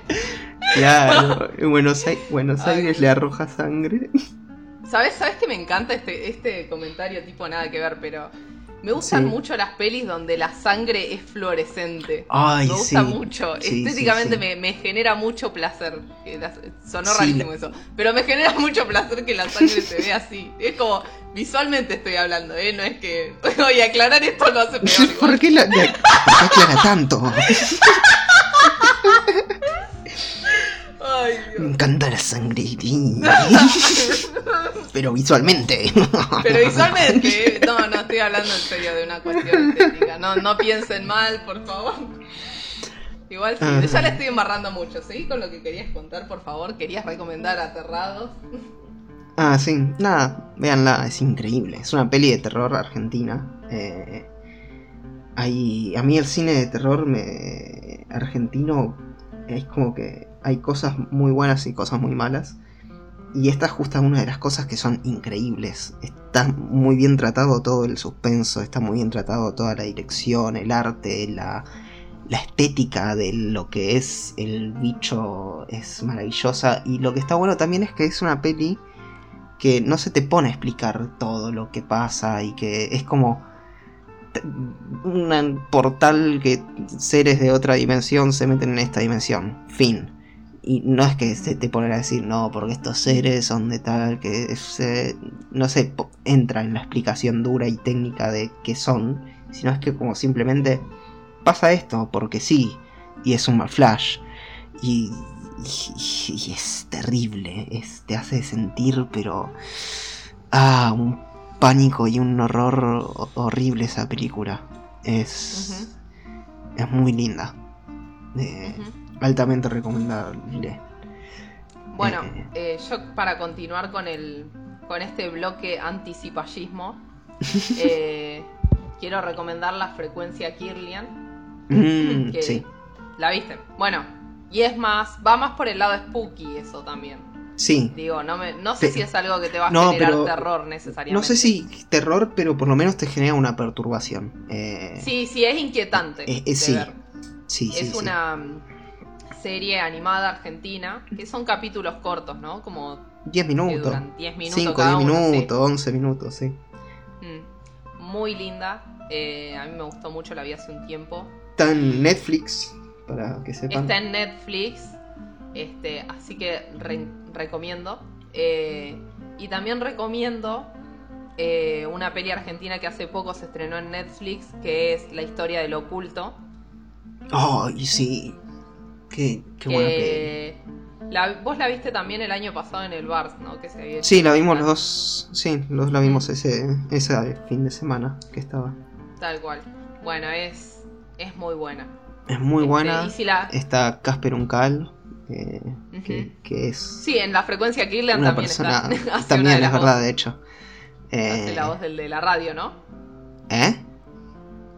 Claro, en Buenos Aires le arroja sangre. ¿Sabes que me encanta este comentario tipo nada que ver, pero... Me gustan mucho las pelis donde la sangre es fluorescente. Ay, me gusta mucho. Sí, estéticamente me genera mucho placer. Sonó rarísimo eso. Pero me genera mucho placer que la sangre se vea así. Es como, visualmente estoy hablando, ¿eh? No es que... Oye, aclarar esto lo hace peor. ¿Por qué aclara tanto? Ay, Dios. Me encanta la sangre. Pero visualmente. No, estoy hablando en serio de una cuestión estética. No piensen mal, por favor. Igual sí, ya la estoy embarrando mucho. Seguí con lo que querías contar, por favor. Querías recomendar Aterrados. Ah, sí, nada, véanla, es increíble. Es una peli de terror argentina. A mí el cine de terror argentino es como que hay cosas muy buenas y cosas muy malas. Y esta es justo una de las cosas que son increíbles. Está muy bien tratado todo el suspenso, está muy bien tratado toda la dirección, el arte, la estética de lo que es el bicho es maravillosa. Y lo que está bueno también es que es una peli que no se te pone a explicar todo lo que pasa y que es como... un portal que seres de otra dimensión se meten en esta dimensión, fin. Y no es que se te ponen a decir no, porque estos seres son de tal que se, no sé, entra en la explicación dura y técnica de qué son, sino es que como simplemente pasa esto porque sí, y es un mal flash y es terrible, te hace sentir pero un pánico y un horror horrible esa película. Es muy linda. Altamente recomendable. Bueno, yo para continuar con este bloque anticipallismo, quiero recomendar La Frecuencia Kirlian. La viste. Bueno, y es más, va más por el lado spooky eso también. Sí. Digo, no sé si es algo que te va a generar terror necesariamente. No sé si terror, pero por lo menos te genera una perturbación. Sí, es inquietante. Ver. Es una serie animada argentina, que son capítulos cortos, ¿no? Como 10 minutos. 10 minutos 5, cada 10 uno, minutos, sí. 11 minutos, sí. Muy linda. A mí me gustó mucho, la vi hace un tiempo. Está en Netflix, para que sepan. Está en Netflix. Así que recomiendo. Y también recomiendo una peli argentina que hace poco se estrenó en Netflix, que es La historia del oculto. Oh, y sí. Qué buena peli. Vos la viste también el año pasado en el Bars, ¿no? Que se había la vimos los dos. Sí, la vimos ese fin de semana que estaba. Tal cual. Bueno, es muy buena. Es muy buena. Si está Casper Uncal. Que es... Sí, en La frecuencia Kirlian una también persona, está. También es verdad, de hecho. Hace la voz de la radio, ¿no?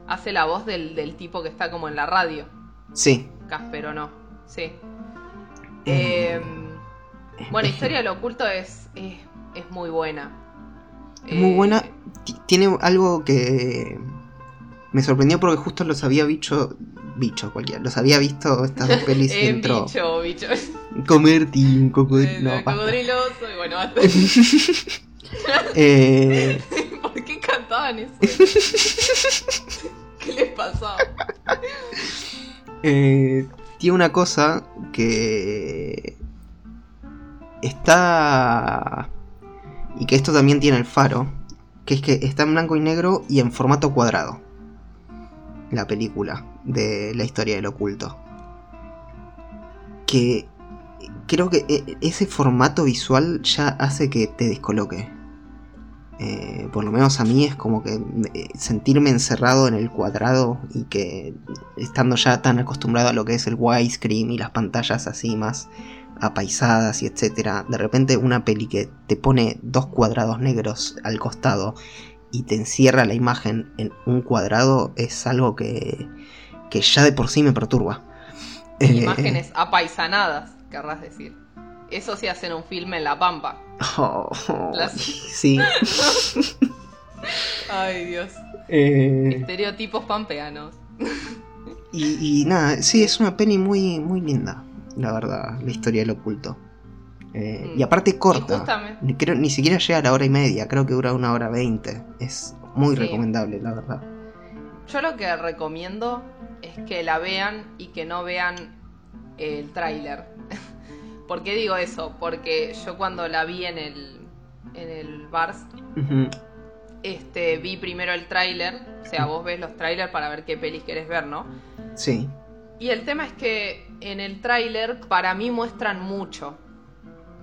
Hace la voz del tipo que está como en la radio. Sí. Casper, ¿o no? Sí. Bueno, Historia del oculto es muy buena. Muy buena. Tiene algo que... Me sorprendió porque justo los había los había visto estas dos pelis y entró. Bicho. Comerte un cocodrilo. Cocodrilo, y bueno, basta. ¿Por qué cantaban eso? ¿Qué les pasaba? Tiene una cosa que está... Y que esto también tiene El Faro. Que es que está en blanco y negro y en formato cuadrado. La película de La historia del oculto, que creo que ese formato visual ya hace que te descoloque, por lo menos a mí es como que sentirme encerrado en el cuadrado, y que estando ya tan acostumbrado a lo que es el widescreen y las pantallas así más apaisadas y etcétera, de repente una peli que te pone dos cuadrados negros al costado y te encierra la imagen en un cuadrado, es algo que ya de por sí me perturba. Imágenes apaisanadas, querrás decir. Eso sí hacen un filme en La Pampa. Sí. Ay, Dios. Estereotipos pampeanos. y nada, sí, es una peli muy, muy linda, la verdad, La historia del oculto. Y aparte corta, creo, ni siquiera llega a la hora y media, creo que dura 1 hora 20. Es muy recomendable, la verdad. Yo lo que recomiendo es que la vean y que no vean el tráiler. ¿Por qué digo eso? Porque yo cuando la vi en el Bars, vi primero el tráiler. O sea, vos ves los trailers para ver qué pelis querés ver, ¿no? Sí. Y el tema es que en el tráiler para mí muestran mucho.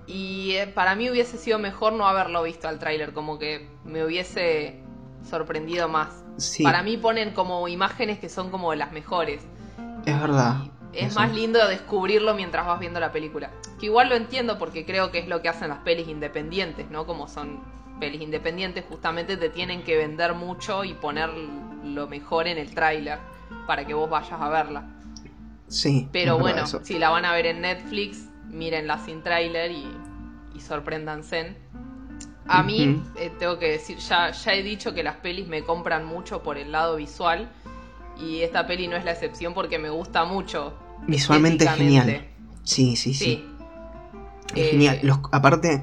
Y para mí hubiese sido mejor no haberlo visto al tráiler, como que me hubiese sorprendido más. Sí. Para mí ponen como imágenes que son como las mejores. Es verdad. Es más lindo descubrirlo mientras vas viendo la película. Que igual lo entiendo porque creo que es lo que hacen las pelis independientes, ¿no? Como son pelis independientes, justamente te tienen que vender mucho y poner lo mejor en el tráiler para que vos vayas a verla. Sí. Pero bueno, si la van a ver en Netflix... Mírenla sin tráiler y sorpréndanse. A mí, tengo que decir, ya he dicho que las pelis me compran mucho por el lado visual. Y esta peli no es la excepción porque me gusta mucho. Visualmente es genial. Sí. Es genial. Aparte,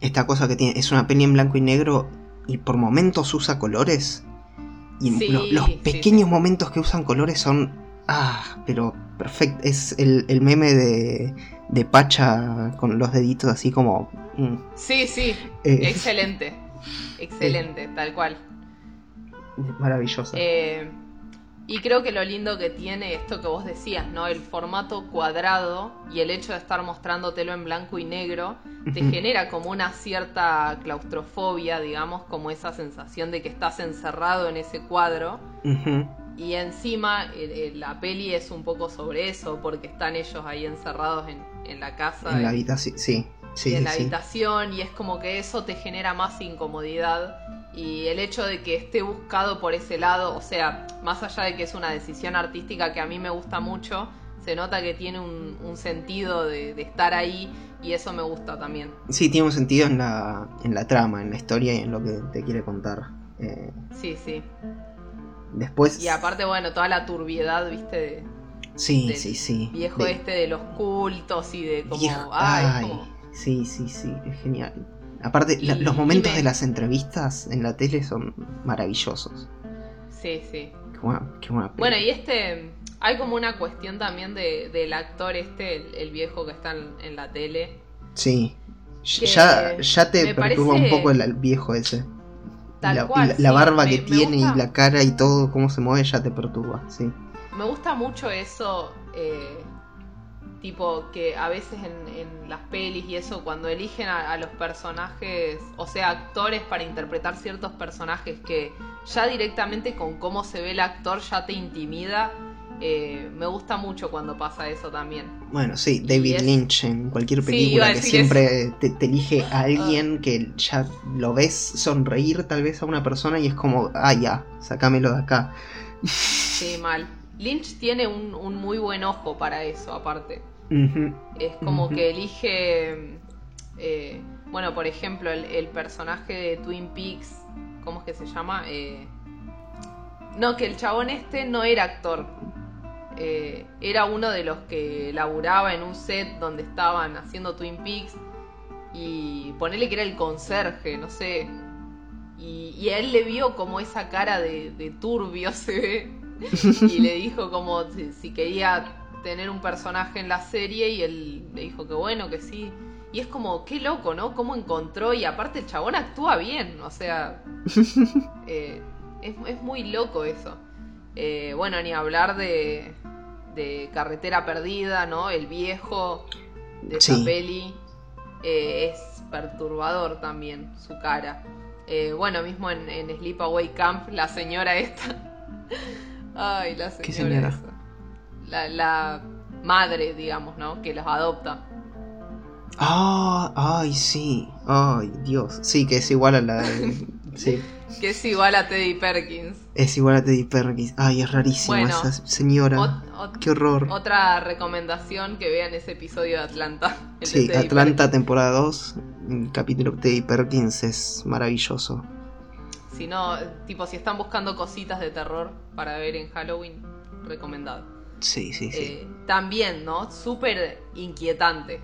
esta cosa que tiene, es una peli en blanco y negro y por momentos usa colores. Y los pequeños momentos que usan colores son... pero perfecto. Es el meme de Pacha con los deditos así como... Sí. Excelente. Excelente, tal cual. Maravillosa. Y creo que lo lindo que tiene esto que vos decías, ¿no? El formato cuadrado y el hecho de estar mostrándotelo en blanco y negro te genera como una cierta claustrofobia, digamos, como esa sensación de que estás encerrado en ese cuadro. Y encima la peli es un poco sobre eso, porque están ellos ahí encerrados en la casa. En la habitación, habitación, y es como que eso te genera más incomodidad. Y el hecho de que esté buscado por ese lado, o sea, más allá de que es una decisión artística que a mí me gusta mucho, se nota que tiene un sentido de estar ahí, y eso me gusta también. Sí, tiene un sentido en la trama, en la historia y en lo que te quiere contar. Sí, sí. Después... Y aparte, bueno, toda la turbiedad, ¿viste? Sí. Viejo de los cultos y de como... Viejo... Ay, sí, es genial. Aparte, los momentos de las entrevistas en la tele son maravillosos. Sí. Qué buena película. Bueno, y hay como una cuestión también del actor el viejo que está en la tele. Sí. Ya te perturba un poco el viejo ese. La barba que tiene y la cara y todo, cómo se mueve, ya te perturba, sí. Me gusta mucho eso, tipo que a veces en las pelis y eso, cuando eligen a los personajes, o sea, actores para interpretar ciertos personajes, que ya directamente con cómo se ve el actor ya te intimida. Me gusta mucho cuando pasa eso también. Bueno, sí, David Lynch en cualquier película que siempre te elige a alguien que ya lo ves sonreír tal vez a una persona y es como, ya, sacámelo de acá. Sí, mal. Lynch tiene un muy buen ojo para eso, aparte. Uh-huh. Es como que elige... bueno, por ejemplo, el personaje de Twin Peaks, ¿cómo es que se llama? No, que el chabón no era actor. Era uno de los que laburaba en un set donde estaban haciendo Twin Peaks, y ponele que era el conserje, no sé, y a él le vio como esa cara de turbio, se ve, y le dijo como si quería tener un personaje en la serie, y él le dijo que bueno, que sí. Y es como, qué loco, ¿no? Cómo encontró, y aparte el chabón actúa bien, o sea, es muy loco eso. Bueno, ni hablar de Carretera Perdida, ¿no? El viejo de esa peli. Es perturbador también su cara. Bueno, mismo en Sleepaway Camp, la señora esta. Ay, la señora. ¿Qué señora? Esa. La madre, digamos, ¿no? Que los adopta. Ay, sí. Ay, Dios. Sí, que es igual a la... Sí. Que es igual a Teddy Perkins. Ay, es rarísima, bueno, esa señora. Qué horror. Otra recomendación, que vean ese episodio de Atlanta. Sí, Atlanta, temporada 2. El capítulo de Teddy Perkins es maravilloso. Si no, tipo, si están buscando cositas de terror para ver en Halloween, recomendado. Sí. También, ¿no? Súper inquietante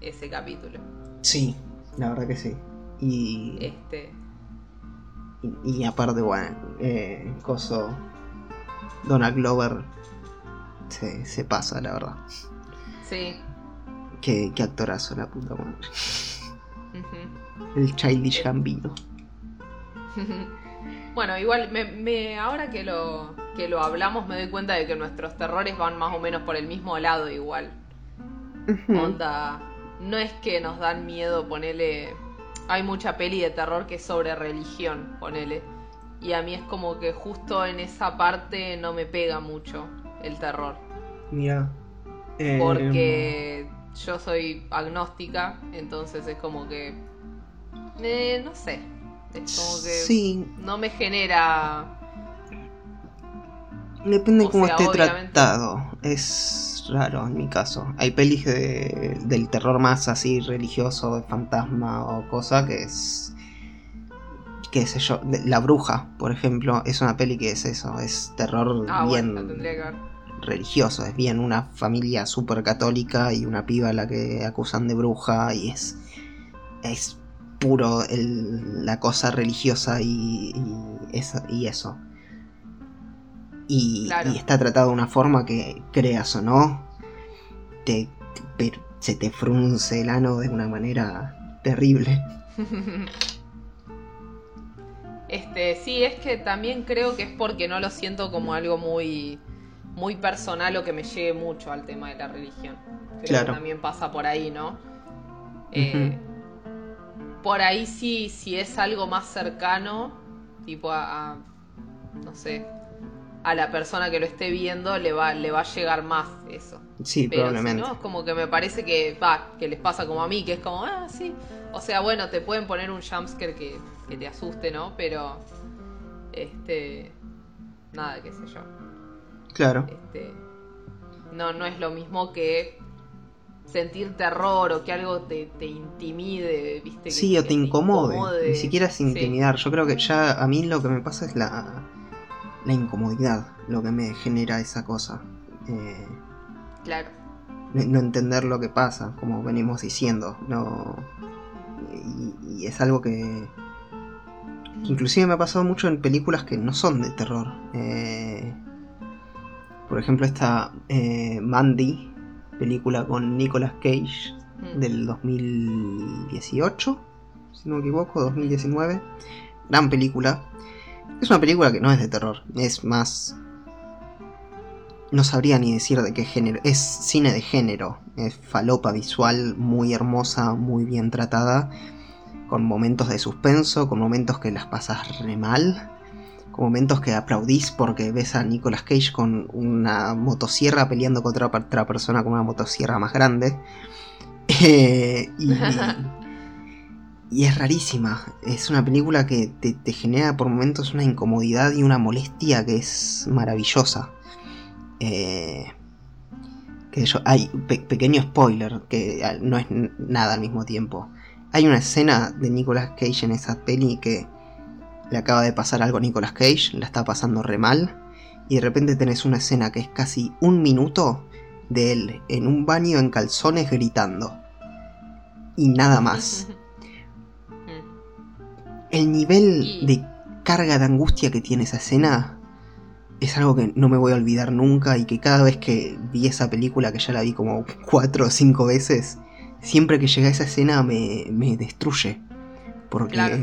ese capítulo. Sí, la verdad que sí. Y... Y aparte, bueno, coso, Donald Glover se pasa, la verdad. Sí. Qué actorazo, la puta madre. Uh-huh. El Childish Gambino. Bueno, igual ahora que lo hablamos, me doy cuenta de que nuestros terrores van más o menos por el mismo lado igual. Uh-huh. Onda, no es que nos dan miedo ponerle... Hay mucha peli de terror que es sobre religión, ponele. Y a mí es como que justo en esa parte no me pega mucho el terror. Mira. Porque yo soy agnóstica, entonces es como que... no sé. Es como que no me genera... Depende de cómo esté tratado. Es raro en mi caso. Hay pelis del terror más así religioso, de fantasma o cosa que es... Qué sé yo. La Bruja, por ejemplo, es una peli que es eso. Es terror bien religioso. Es bien una familia súper católica y una piba a la que acusan de bruja. Y es puro la cosa religiosa y eso. Y está tratado de una forma que, creas o no, se te frunce el ano de una manera terrible. Sí, es que también creo que es porque no lo siento como algo muy, muy personal o que me llegue mucho al tema de la religión. Creo que también pasa por ahí, ¿no? Por ahí sí, si es algo más cercano, tipo a no sé... a la persona que lo esté viendo le va a llegar más eso. Sí, pero probablemente. Si no, es como que me parece que que les pasa como a mí, que es como, sí. O sea, bueno, te pueden poner un jumpscare que te asuste, ¿no? Pero, nada, qué sé yo. Claro. No es lo mismo que sentir terror o que algo te intimide, ¿viste? Sí, o te incomode. Ni siquiera es intimidar. Sí. Yo creo que ya a mí lo que me pasa es la incomodidad, lo que me genera esa cosa. Claro. No entender lo que pasa, como venimos diciendo. No, y es algo que inclusive me ha pasado mucho en películas que no son de terror. Por ejemplo, esta Mandy, película con Nicolas Cage del 2018, si no me equivoco, 2019. Gran película. Es una película que no es de terror, es más... No sabría ni decir de qué género. Es cine de género. Es falopa visual, muy hermosa, muy bien tratada. Con momentos de suspenso, con momentos que las pasas re mal. Con momentos que aplaudís porque ves a Nicolas Cage con una motosierra peleando contra otra persona con una motosierra más grande. Y es rarísima. Es una película que te genera por momentos una incomodidad y una molestia que es maravillosa. Hay pequeño spoiler, que no es nada al mismo tiempo. Hay una escena de Nicolas Cage en esa peli que le acaba de pasar algo a Nicolas Cage, la está pasando re mal, y de repente tenés una escena que es casi un minuto de él en un baño en calzones gritando. Y nada más. El nivel de carga de angustia que tiene esa escena es algo que no me voy a olvidar nunca, y que cada vez que vi esa película, que ya la vi como 4 o 5 veces, siempre que llega a esa escena me destruye. Porque... Claro.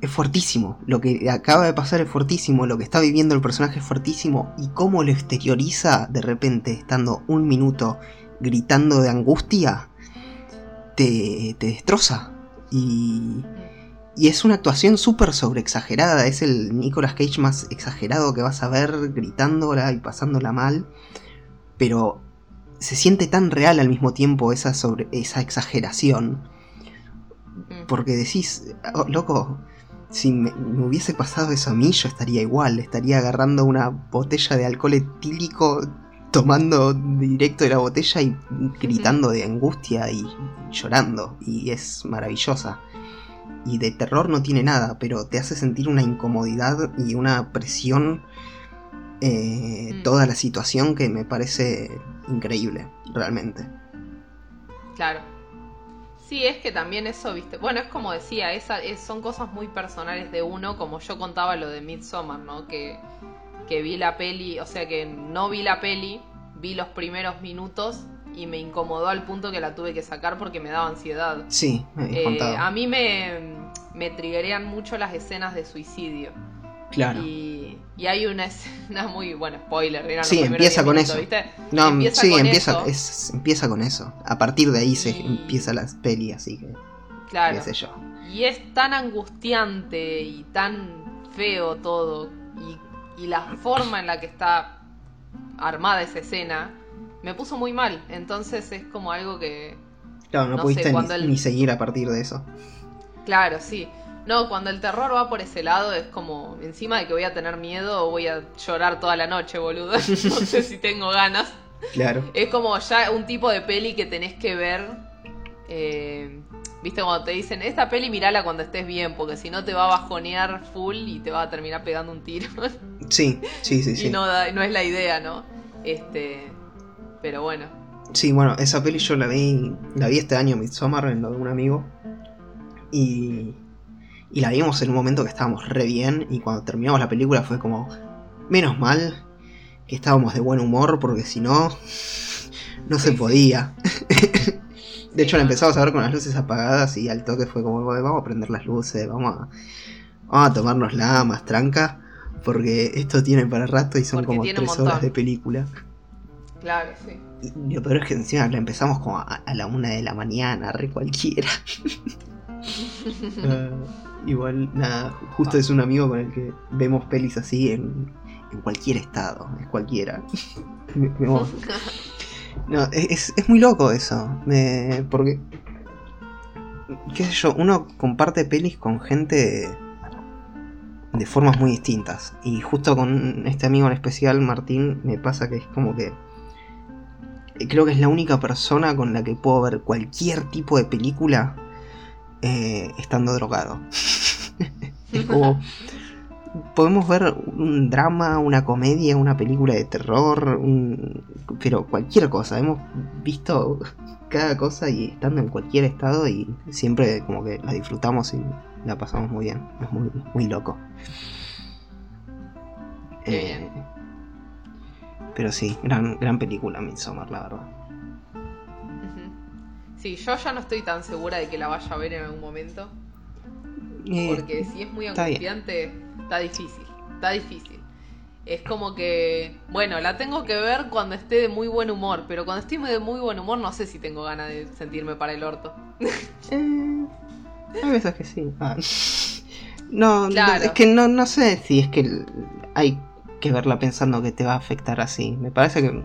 Es fuertísimo, lo que acaba de pasar es fuertísimo, lo que está viviendo el personaje es fuertísimo, y cómo lo exterioriza de repente, estando un minuto gritando de angustia, te destroza. Y es una actuación súper sobreexagerada, es el Nicolas Cage más exagerado que vas a ver, gritándola y pasándola mal, pero se siente tan real al mismo tiempo esa exageración, porque decís, oh, loco... Si me hubiese pasado eso a mí, yo estaría igual. Estaría agarrando una botella de alcohol etílico, tomando directo de la botella y gritando de angustia y llorando. Y es maravillosa. Y de terror no tiene nada, pero te hace sentir una incomodidad y una presión. Toda la situación que me parece increíble, realmente. Claro. Sí, es que también eso, viste, bueno, es como decía, son cosas muy personales de uno, como yo contaba lo de Midsommar, ¿no? Que vi la peli, o sea que no vi la peli, vi los primeros minutos y me incomodó al punto que la tuve que sacar porque me daba ansiedad. Sí, me habías contado. A mí me triggerean mucho las escenas de suicidio. Claro. Y hay una escena muy... Bueno, spoiler. Sí, empieza con eso. No, sí, empieza con eso. A partir de ahí se empieza la peli, así que... Claro. Qué sé yo. Y es tan angustiante y tan feo todo. Y la forma en la que está armada esa escena me puso muy mal. Entonces es como algo que... Claro, no pudiste ni seguir a partir de eso. Claro, sí. No, cuando el terror va por ese lado es como, encima de que voy a tener miedo, voy a llorar toda la noche, boludo. No sé si tengo ganas. Claro. Es como ya un tipo de peli que tenés que ver. Viste, cuando te dicen, esta peli mirala cuando estés bien, porque si no te va a bajonear full y te va a terminar pegando un tiro. Sí. Y no es la idea, ¿no? Pero bueno. Sí, bueno, esa peli yo la vi este año, Midsommar, en lo de un amigo. Y la vimos en un momento que estábamos re bien, y cuando terminamos la película fue como, menos mal que estábamos de buen humor, porque si no, no se podía. De hecho, la empezamos a ver con las luces apagadas y al toque fue como, vamos a prender las luces, vamos a tomarnos la más tranca, porque esto tiene para rato y son como 3 horas de película. Claro, sí. Y lo peor es que encima la empezamos como a la 1 de la mañana, re cualquiera. Igual, nada, justo es un amigo con el que vemos pelis así en cualquier estado, es cualquiera. No, es muy loco eso, porque, qué sé yo, uno comparte pelis con gente de formas muy distintas. Y justo con este amigo en especial, Martín, me pasa que es como que creo que es la única persona con la que puedo ver cualquier tipo de película estando drogado. Es como... podemos ver un drama, una comedia, una película de terror, pero cualquier cosa. Hemos visto cada cosa y estando en cualquier estado y siempre como que la disfrutamos y la pasamos muy bien. Es muy, muy loco. Pero sí, gran película Midsommar, la verdad. Sí, yo ya no estoy tan segura de que la vaya a ver en algún momento. Porque si es muy angustiante... Está difícil. Es como que, bueno, la tengo que ver cuando esté de muy buen humor, pero cuando esté de muy buen humor no sé si tengo ganas de sentirme para el orto. Hay veces que sí. No, claro. Es que no sé si es que hay que verla pensando que te va a afectar así. Me parece que...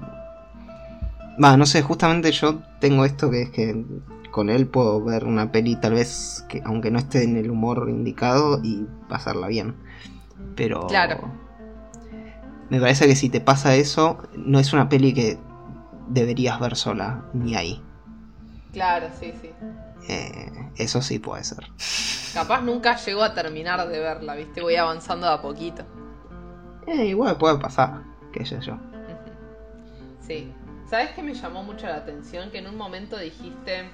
no sé, justamente yo tengo esto que es que con él puedo ver una peli tal vez que aunque no esté en el humor indicado y pasarla bien. Pero claro, me parece que si te pasa eso, no es una peli que deberías ver sola, ni ahí. Claro, sí. Eso sí puede ser. Capaz nunca llego a terminar de verla, ¿viste? Voy avanzando de a poquito. Igual puede pasar, qué sé yo. Sí. ¿Sabes qué me llamó mucho la atención? Que en un momento dijiste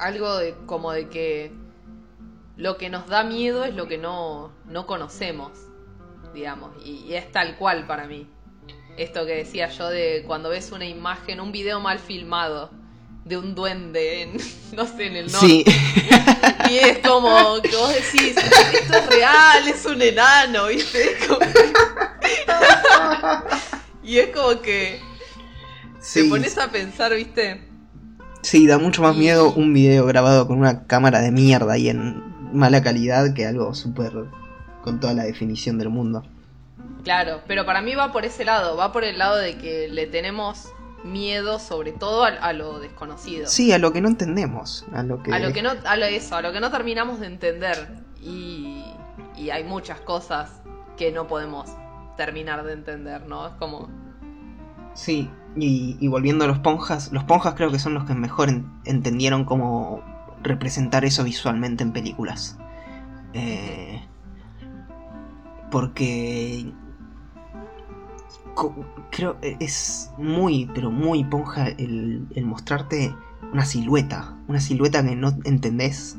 algo de como de que lo que nos da miedo es lo que no conocemos, digamos, y es tal cual para mí. Esto que decía yo de cuando ves una imagen, un video mal filmado de un duende en, no sé, en el norte. Sí. Y es como que vos decís, esto es real, es un enano, ¿viste? Como... y es como que sí, te pones a pensar, ¿viste? Sí, da mucho más miedo un video grabado con una cámara de mierda y en mala calidad que algo súper con toda la definición del mundo. Claro, pero para mí va por ese lado, va por el lado de que le tenemos miedo sobre todo a lo desconocido. Sí, a lo que no entendemos, a lo que no terminamos de entender y hay muchas cosas que no podemos terminar de entender, ¿no? Es como... Sí, y volviendo a los Ponjas creo que son los que mejor entendieron cómo representar eso visualmente en películas. Porque creo es muy, pero muy ponja el mostrarte una silueta que no entendés.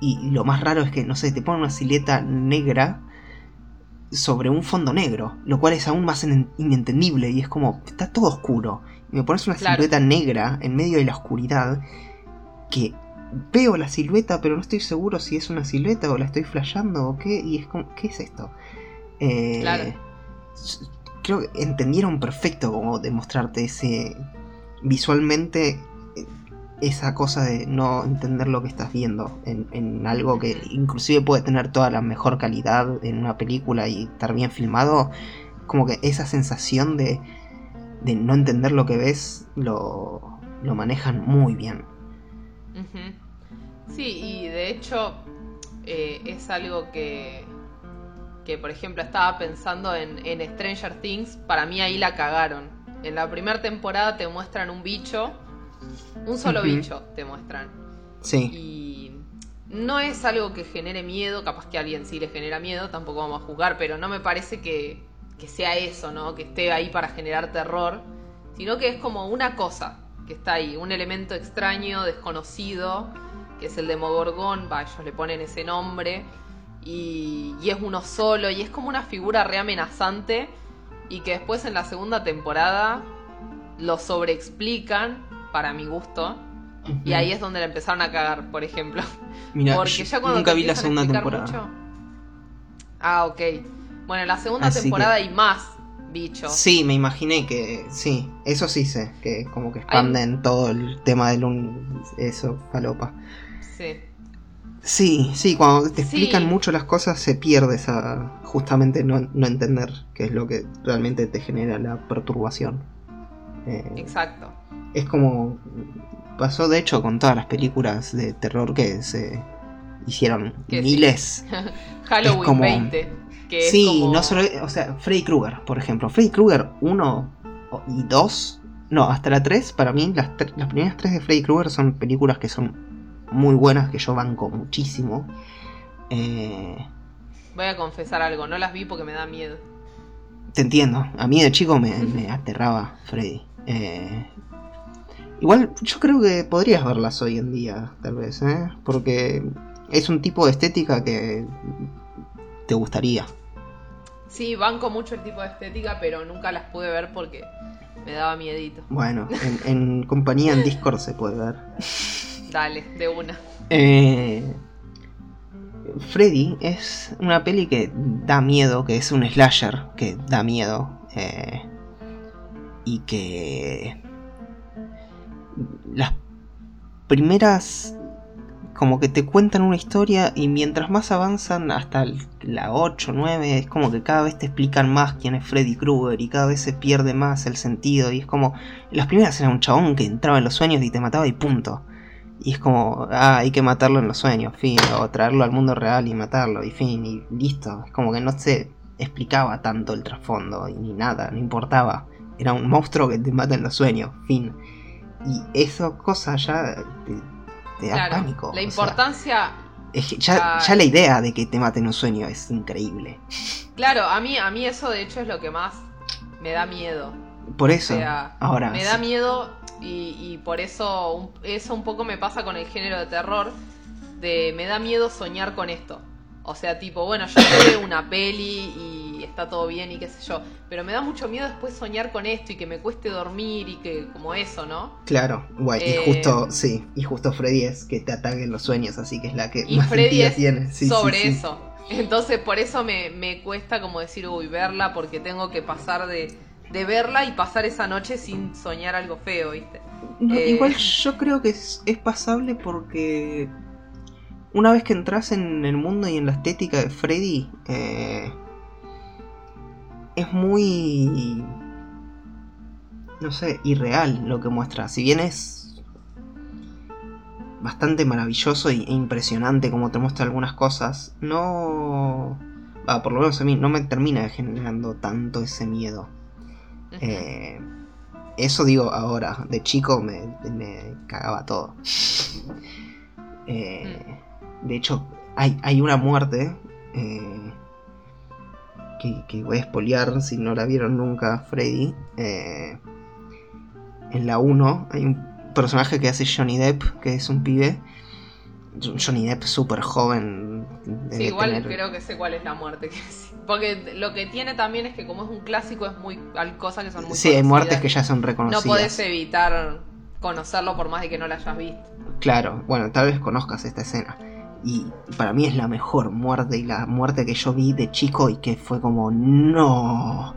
Y lo más raro es que, no sé, te ponen una silueta negra sobre un fondo negro, lo cual es aún más inentendible. Y es como, está todo oscuro. Y me pones una silueta negra en medio de la oscuridad que... Veo la silueta, pero no estoy seguro si es una silueta o la estoy flasheando o qué. Y es como, ¿qué es esto? Creo que entendieron perfecto cómo demostrarte ese... Visualmente, esa cosa de no entender lo que estás viendo en algo que inclusive puede tener toda la mejor calidad en una película y estar bien filmado. Como que esa sensación de no entender lo que ves lo manejan muy bien. Sí, y de hecho es algo que por ejemplo estaba pensando en Stranger Things. Para mí ahí la cagaron. En la primera temporada te muestran un bicho, un solo bicho te muestran. Sí. Y no es algo que genere miedo, capaz que a alguien sí le genera miedo, tampoco vamos a juzgar, pero no me parece que sea eso, ¿no? Que esté ahí para generar terror, sino que es como una cosa que está ahí, un elemento extraño, desconocido, que es el Demogorgón, ellos le ponen ese nombre, y es uno solo, y es como una figura re amenazante, y que después en la segunda temporada lo sobreexplican, para mi gusto, y ahí es donde la empezaron a cagar, por ejemplo. Mirá, porque ya cuando nunca vi la segunda temporada. Mucho... ok. Bueno, en la segunda temporada hay más bichos. Sí, me imaginé que sí, eso sí sé, que como que expanden todo el tema del eso, falopa. Sí, cuando te explican mucho las cosas se pierde esa, justamente no entender qué es lo que realmente te genera la perturbación. Exacto. Es como pasó de hecho con todas las películas de terror que se hicieron miles. Halloween como... 20. Sí, como... no solo... O sea, Freddy Krueger, por ejemplo. Freddy Krueger 1 y 2 No, hasta la 3, para mí, las primeras 3 de Freddy Krueger son películas que son muy buenas, que yo banco muchísimo. Voy a confesar algo, no las vi porque me da miedo. Te entiendo, a mí de chico me aterraba Freddy. Igual yo creo que podrías verlas hoy en día, tal vez, porque es un tipo de estética que te gustaría. Sí, banco mucho el tipo de estética, pero nunca las pude ver porque me daba miedito. Bueno, en compañía en Discord se puede ver. Dale, de una. Freddy es una peli que da miedo, que es un slasher que da miedo, y que las primeras como que te cuentan una historia y mientras más avanzan hasta la 8, 9, es como que cada vez te explican más quién es Freddy Krueger y cada vez se pierde más el sentido, y es como, las primeras era un chabón que entraba en los sueños y te mataba y punto. Y es como, hay que matarlo en los sueños, fin, o traerlo al mundo real y matarlo, y fin, y listo. Es como que no se explicaba tanto el trasfondo, ni nada, no importaba. Era un monstruo que te mata en los sueños, fin. Y eso, cosa ya te da pánico. La importancia... O sea, es que ya la idea de que te maten en un sueño es increíble. Claro, a mí eso de hecho es lo que más me da miedo. Por eso, o sea, ahora... Me da miedo... Y por eso un poco me pasa con el género de terror, de me da miedo soñar con esto. O sea, tipo, bueno, yo veo una peli y está todo bien y qué sé yo, pero me da mucho miedo después soñar con esto y que me cueste dormir y que como eso, ¿no? Claro, guay, y justo Freddy es que te ataquen los sueños, así que es la que y más Freddy es tiene. Sí, sobre sí, eso, sí. Entonces por eso me cuesta como decir, verla, porque tengo que pasar de verla y pasar esa noche sin soñar algo feo, ¿viste? No, igual yo creo que es pasable porque una vez que entras en el mundo y en la estética de Freddy, es muy, no sé, irreal lo que muestra. Si bien es bastante maravilloso e impresionante como te muestra algunas cosas, no, por lo menos a mí, no me termina generando tanto ese miedo. Eso digo ahora, de chico me cagaba todo. De hecho, hay una muerte que voy a spoilear si no la vieron nunca, Freddy. En la 1 hay un personaje que hace Johnny Depp, que es un pibe. Johnny Depp súper joven. Sí, igual creo que sé cuál es la muerte. Porque lo que tiene también es que como es un clásico, hay cosas que son muy conocidas. Sí, hay muertes que ya son reconocidas. No podés evitar conocerlo por más de que no la hayas visto. Claro, bueno, tal vez conozcas esta escena. Y para mí es la mejor muerte, y la muerte que yo vi de chico y que fue como, no.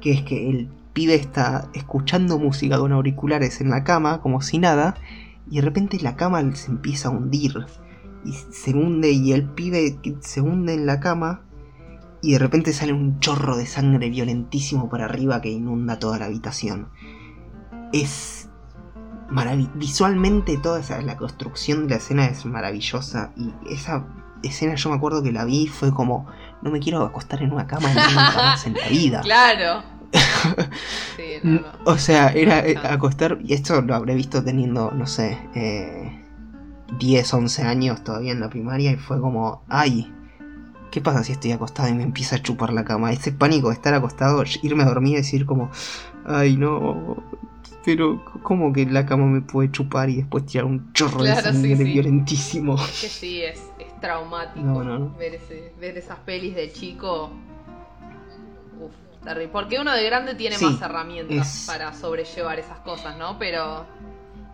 Que es que el pibe está escuchando música con auriculares en la cama, como si nada, y de repente la cama se empieza a hundir y se hunde, y el pibe se hunde en la cama y de repente sale un chorro de sangre violentísimo para arriba que inunda toda la habitación. Es maravilloso visualmente, toda la construcción de la escena es maravillosa, y esa escena yo me acuerdo que la vi, fue como, no me quiero acostar en una cama nunca más en la vida. Claro. Sí, no. O sea, era acostar, y esto lo habré visto teniendo, no sé, 10, 11 años todavía en la primaria, y fue como, ay, ¿qué pasa si estoy acostado y me empieza a chupar la cama? Ese pánico de estar acostado, irme a dormir y decir como, ay no, pero ¿cómo que la cama me puede chupar y después tirar un chorro de sangre violentísimo? Es que sí, es traumático ver esas pelis de chico. Uf. Porque uno de grande tiene más herramientas para sobrellevar esas cosas, ¿no? Pero...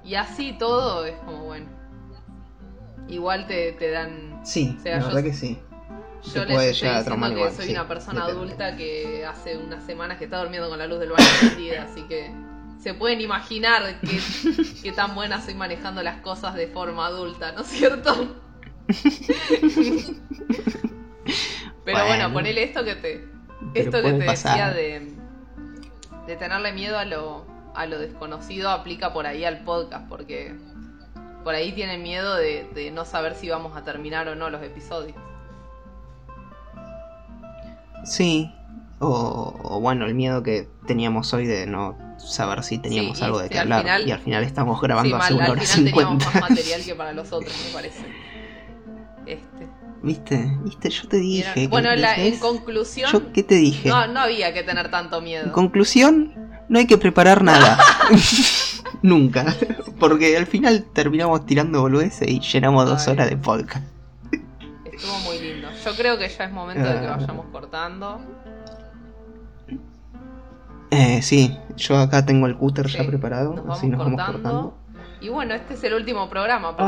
Y así todo es como, bueno... Igual te dan... Sí, o sea, la verdad que sí. Yo les estoy diciendo que soy una persona adulta que hace unas semanas que está durmiendo con la luz del baño prendida, así que... Se pueden imaginar qué tan buena soy manejando las cosas de forma adulta, ¿no es cierto? Pero bueno, ponele esto que te... Pero esto que te pasar. Decía de tenerle miedo a lo desconocido aplica por ahí al podcast, porque por ahí tienen miedo de no saber si vamos a terminar o no los episodios. Sí, o bueno, el miedo que teníamos hoy de no saber si teníamos algo de qué hablar. Final, y al final estamos grabando hace una hora 50. Al final teníamos más material que para los otros, me parece. ¿Viste? Yo te dije. En conclusión. ¿Yo qué te dije? No había que tener tanto miedo. En conclusión, no hay que preparar nada. Nunca. Porque al final terminamos tirando boludeces y llenamos 2 horas de podcast. Estuvo muy lindo. Yo creo que ya es momento de que vayamos cortando. Sí, yo acá tengo el cúter ya preparado. Nos vamos cortando. Y bueno, este es el último programa. Porque...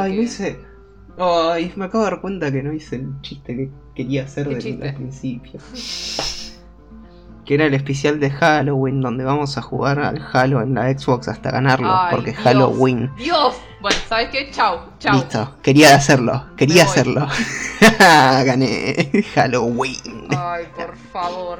me acabo de dar cuenta que no hice el chiste que quería hacer desde el principio. Que era el especial de Halloween, donde vamos a jugar al Halo en la Xbox hasta ganarlo. Porque Dios, Halloween. Dios, bueno, ¿sabes qué? Chau. Listo, quería hacerlo. Gané Halloween. Ay, por favor.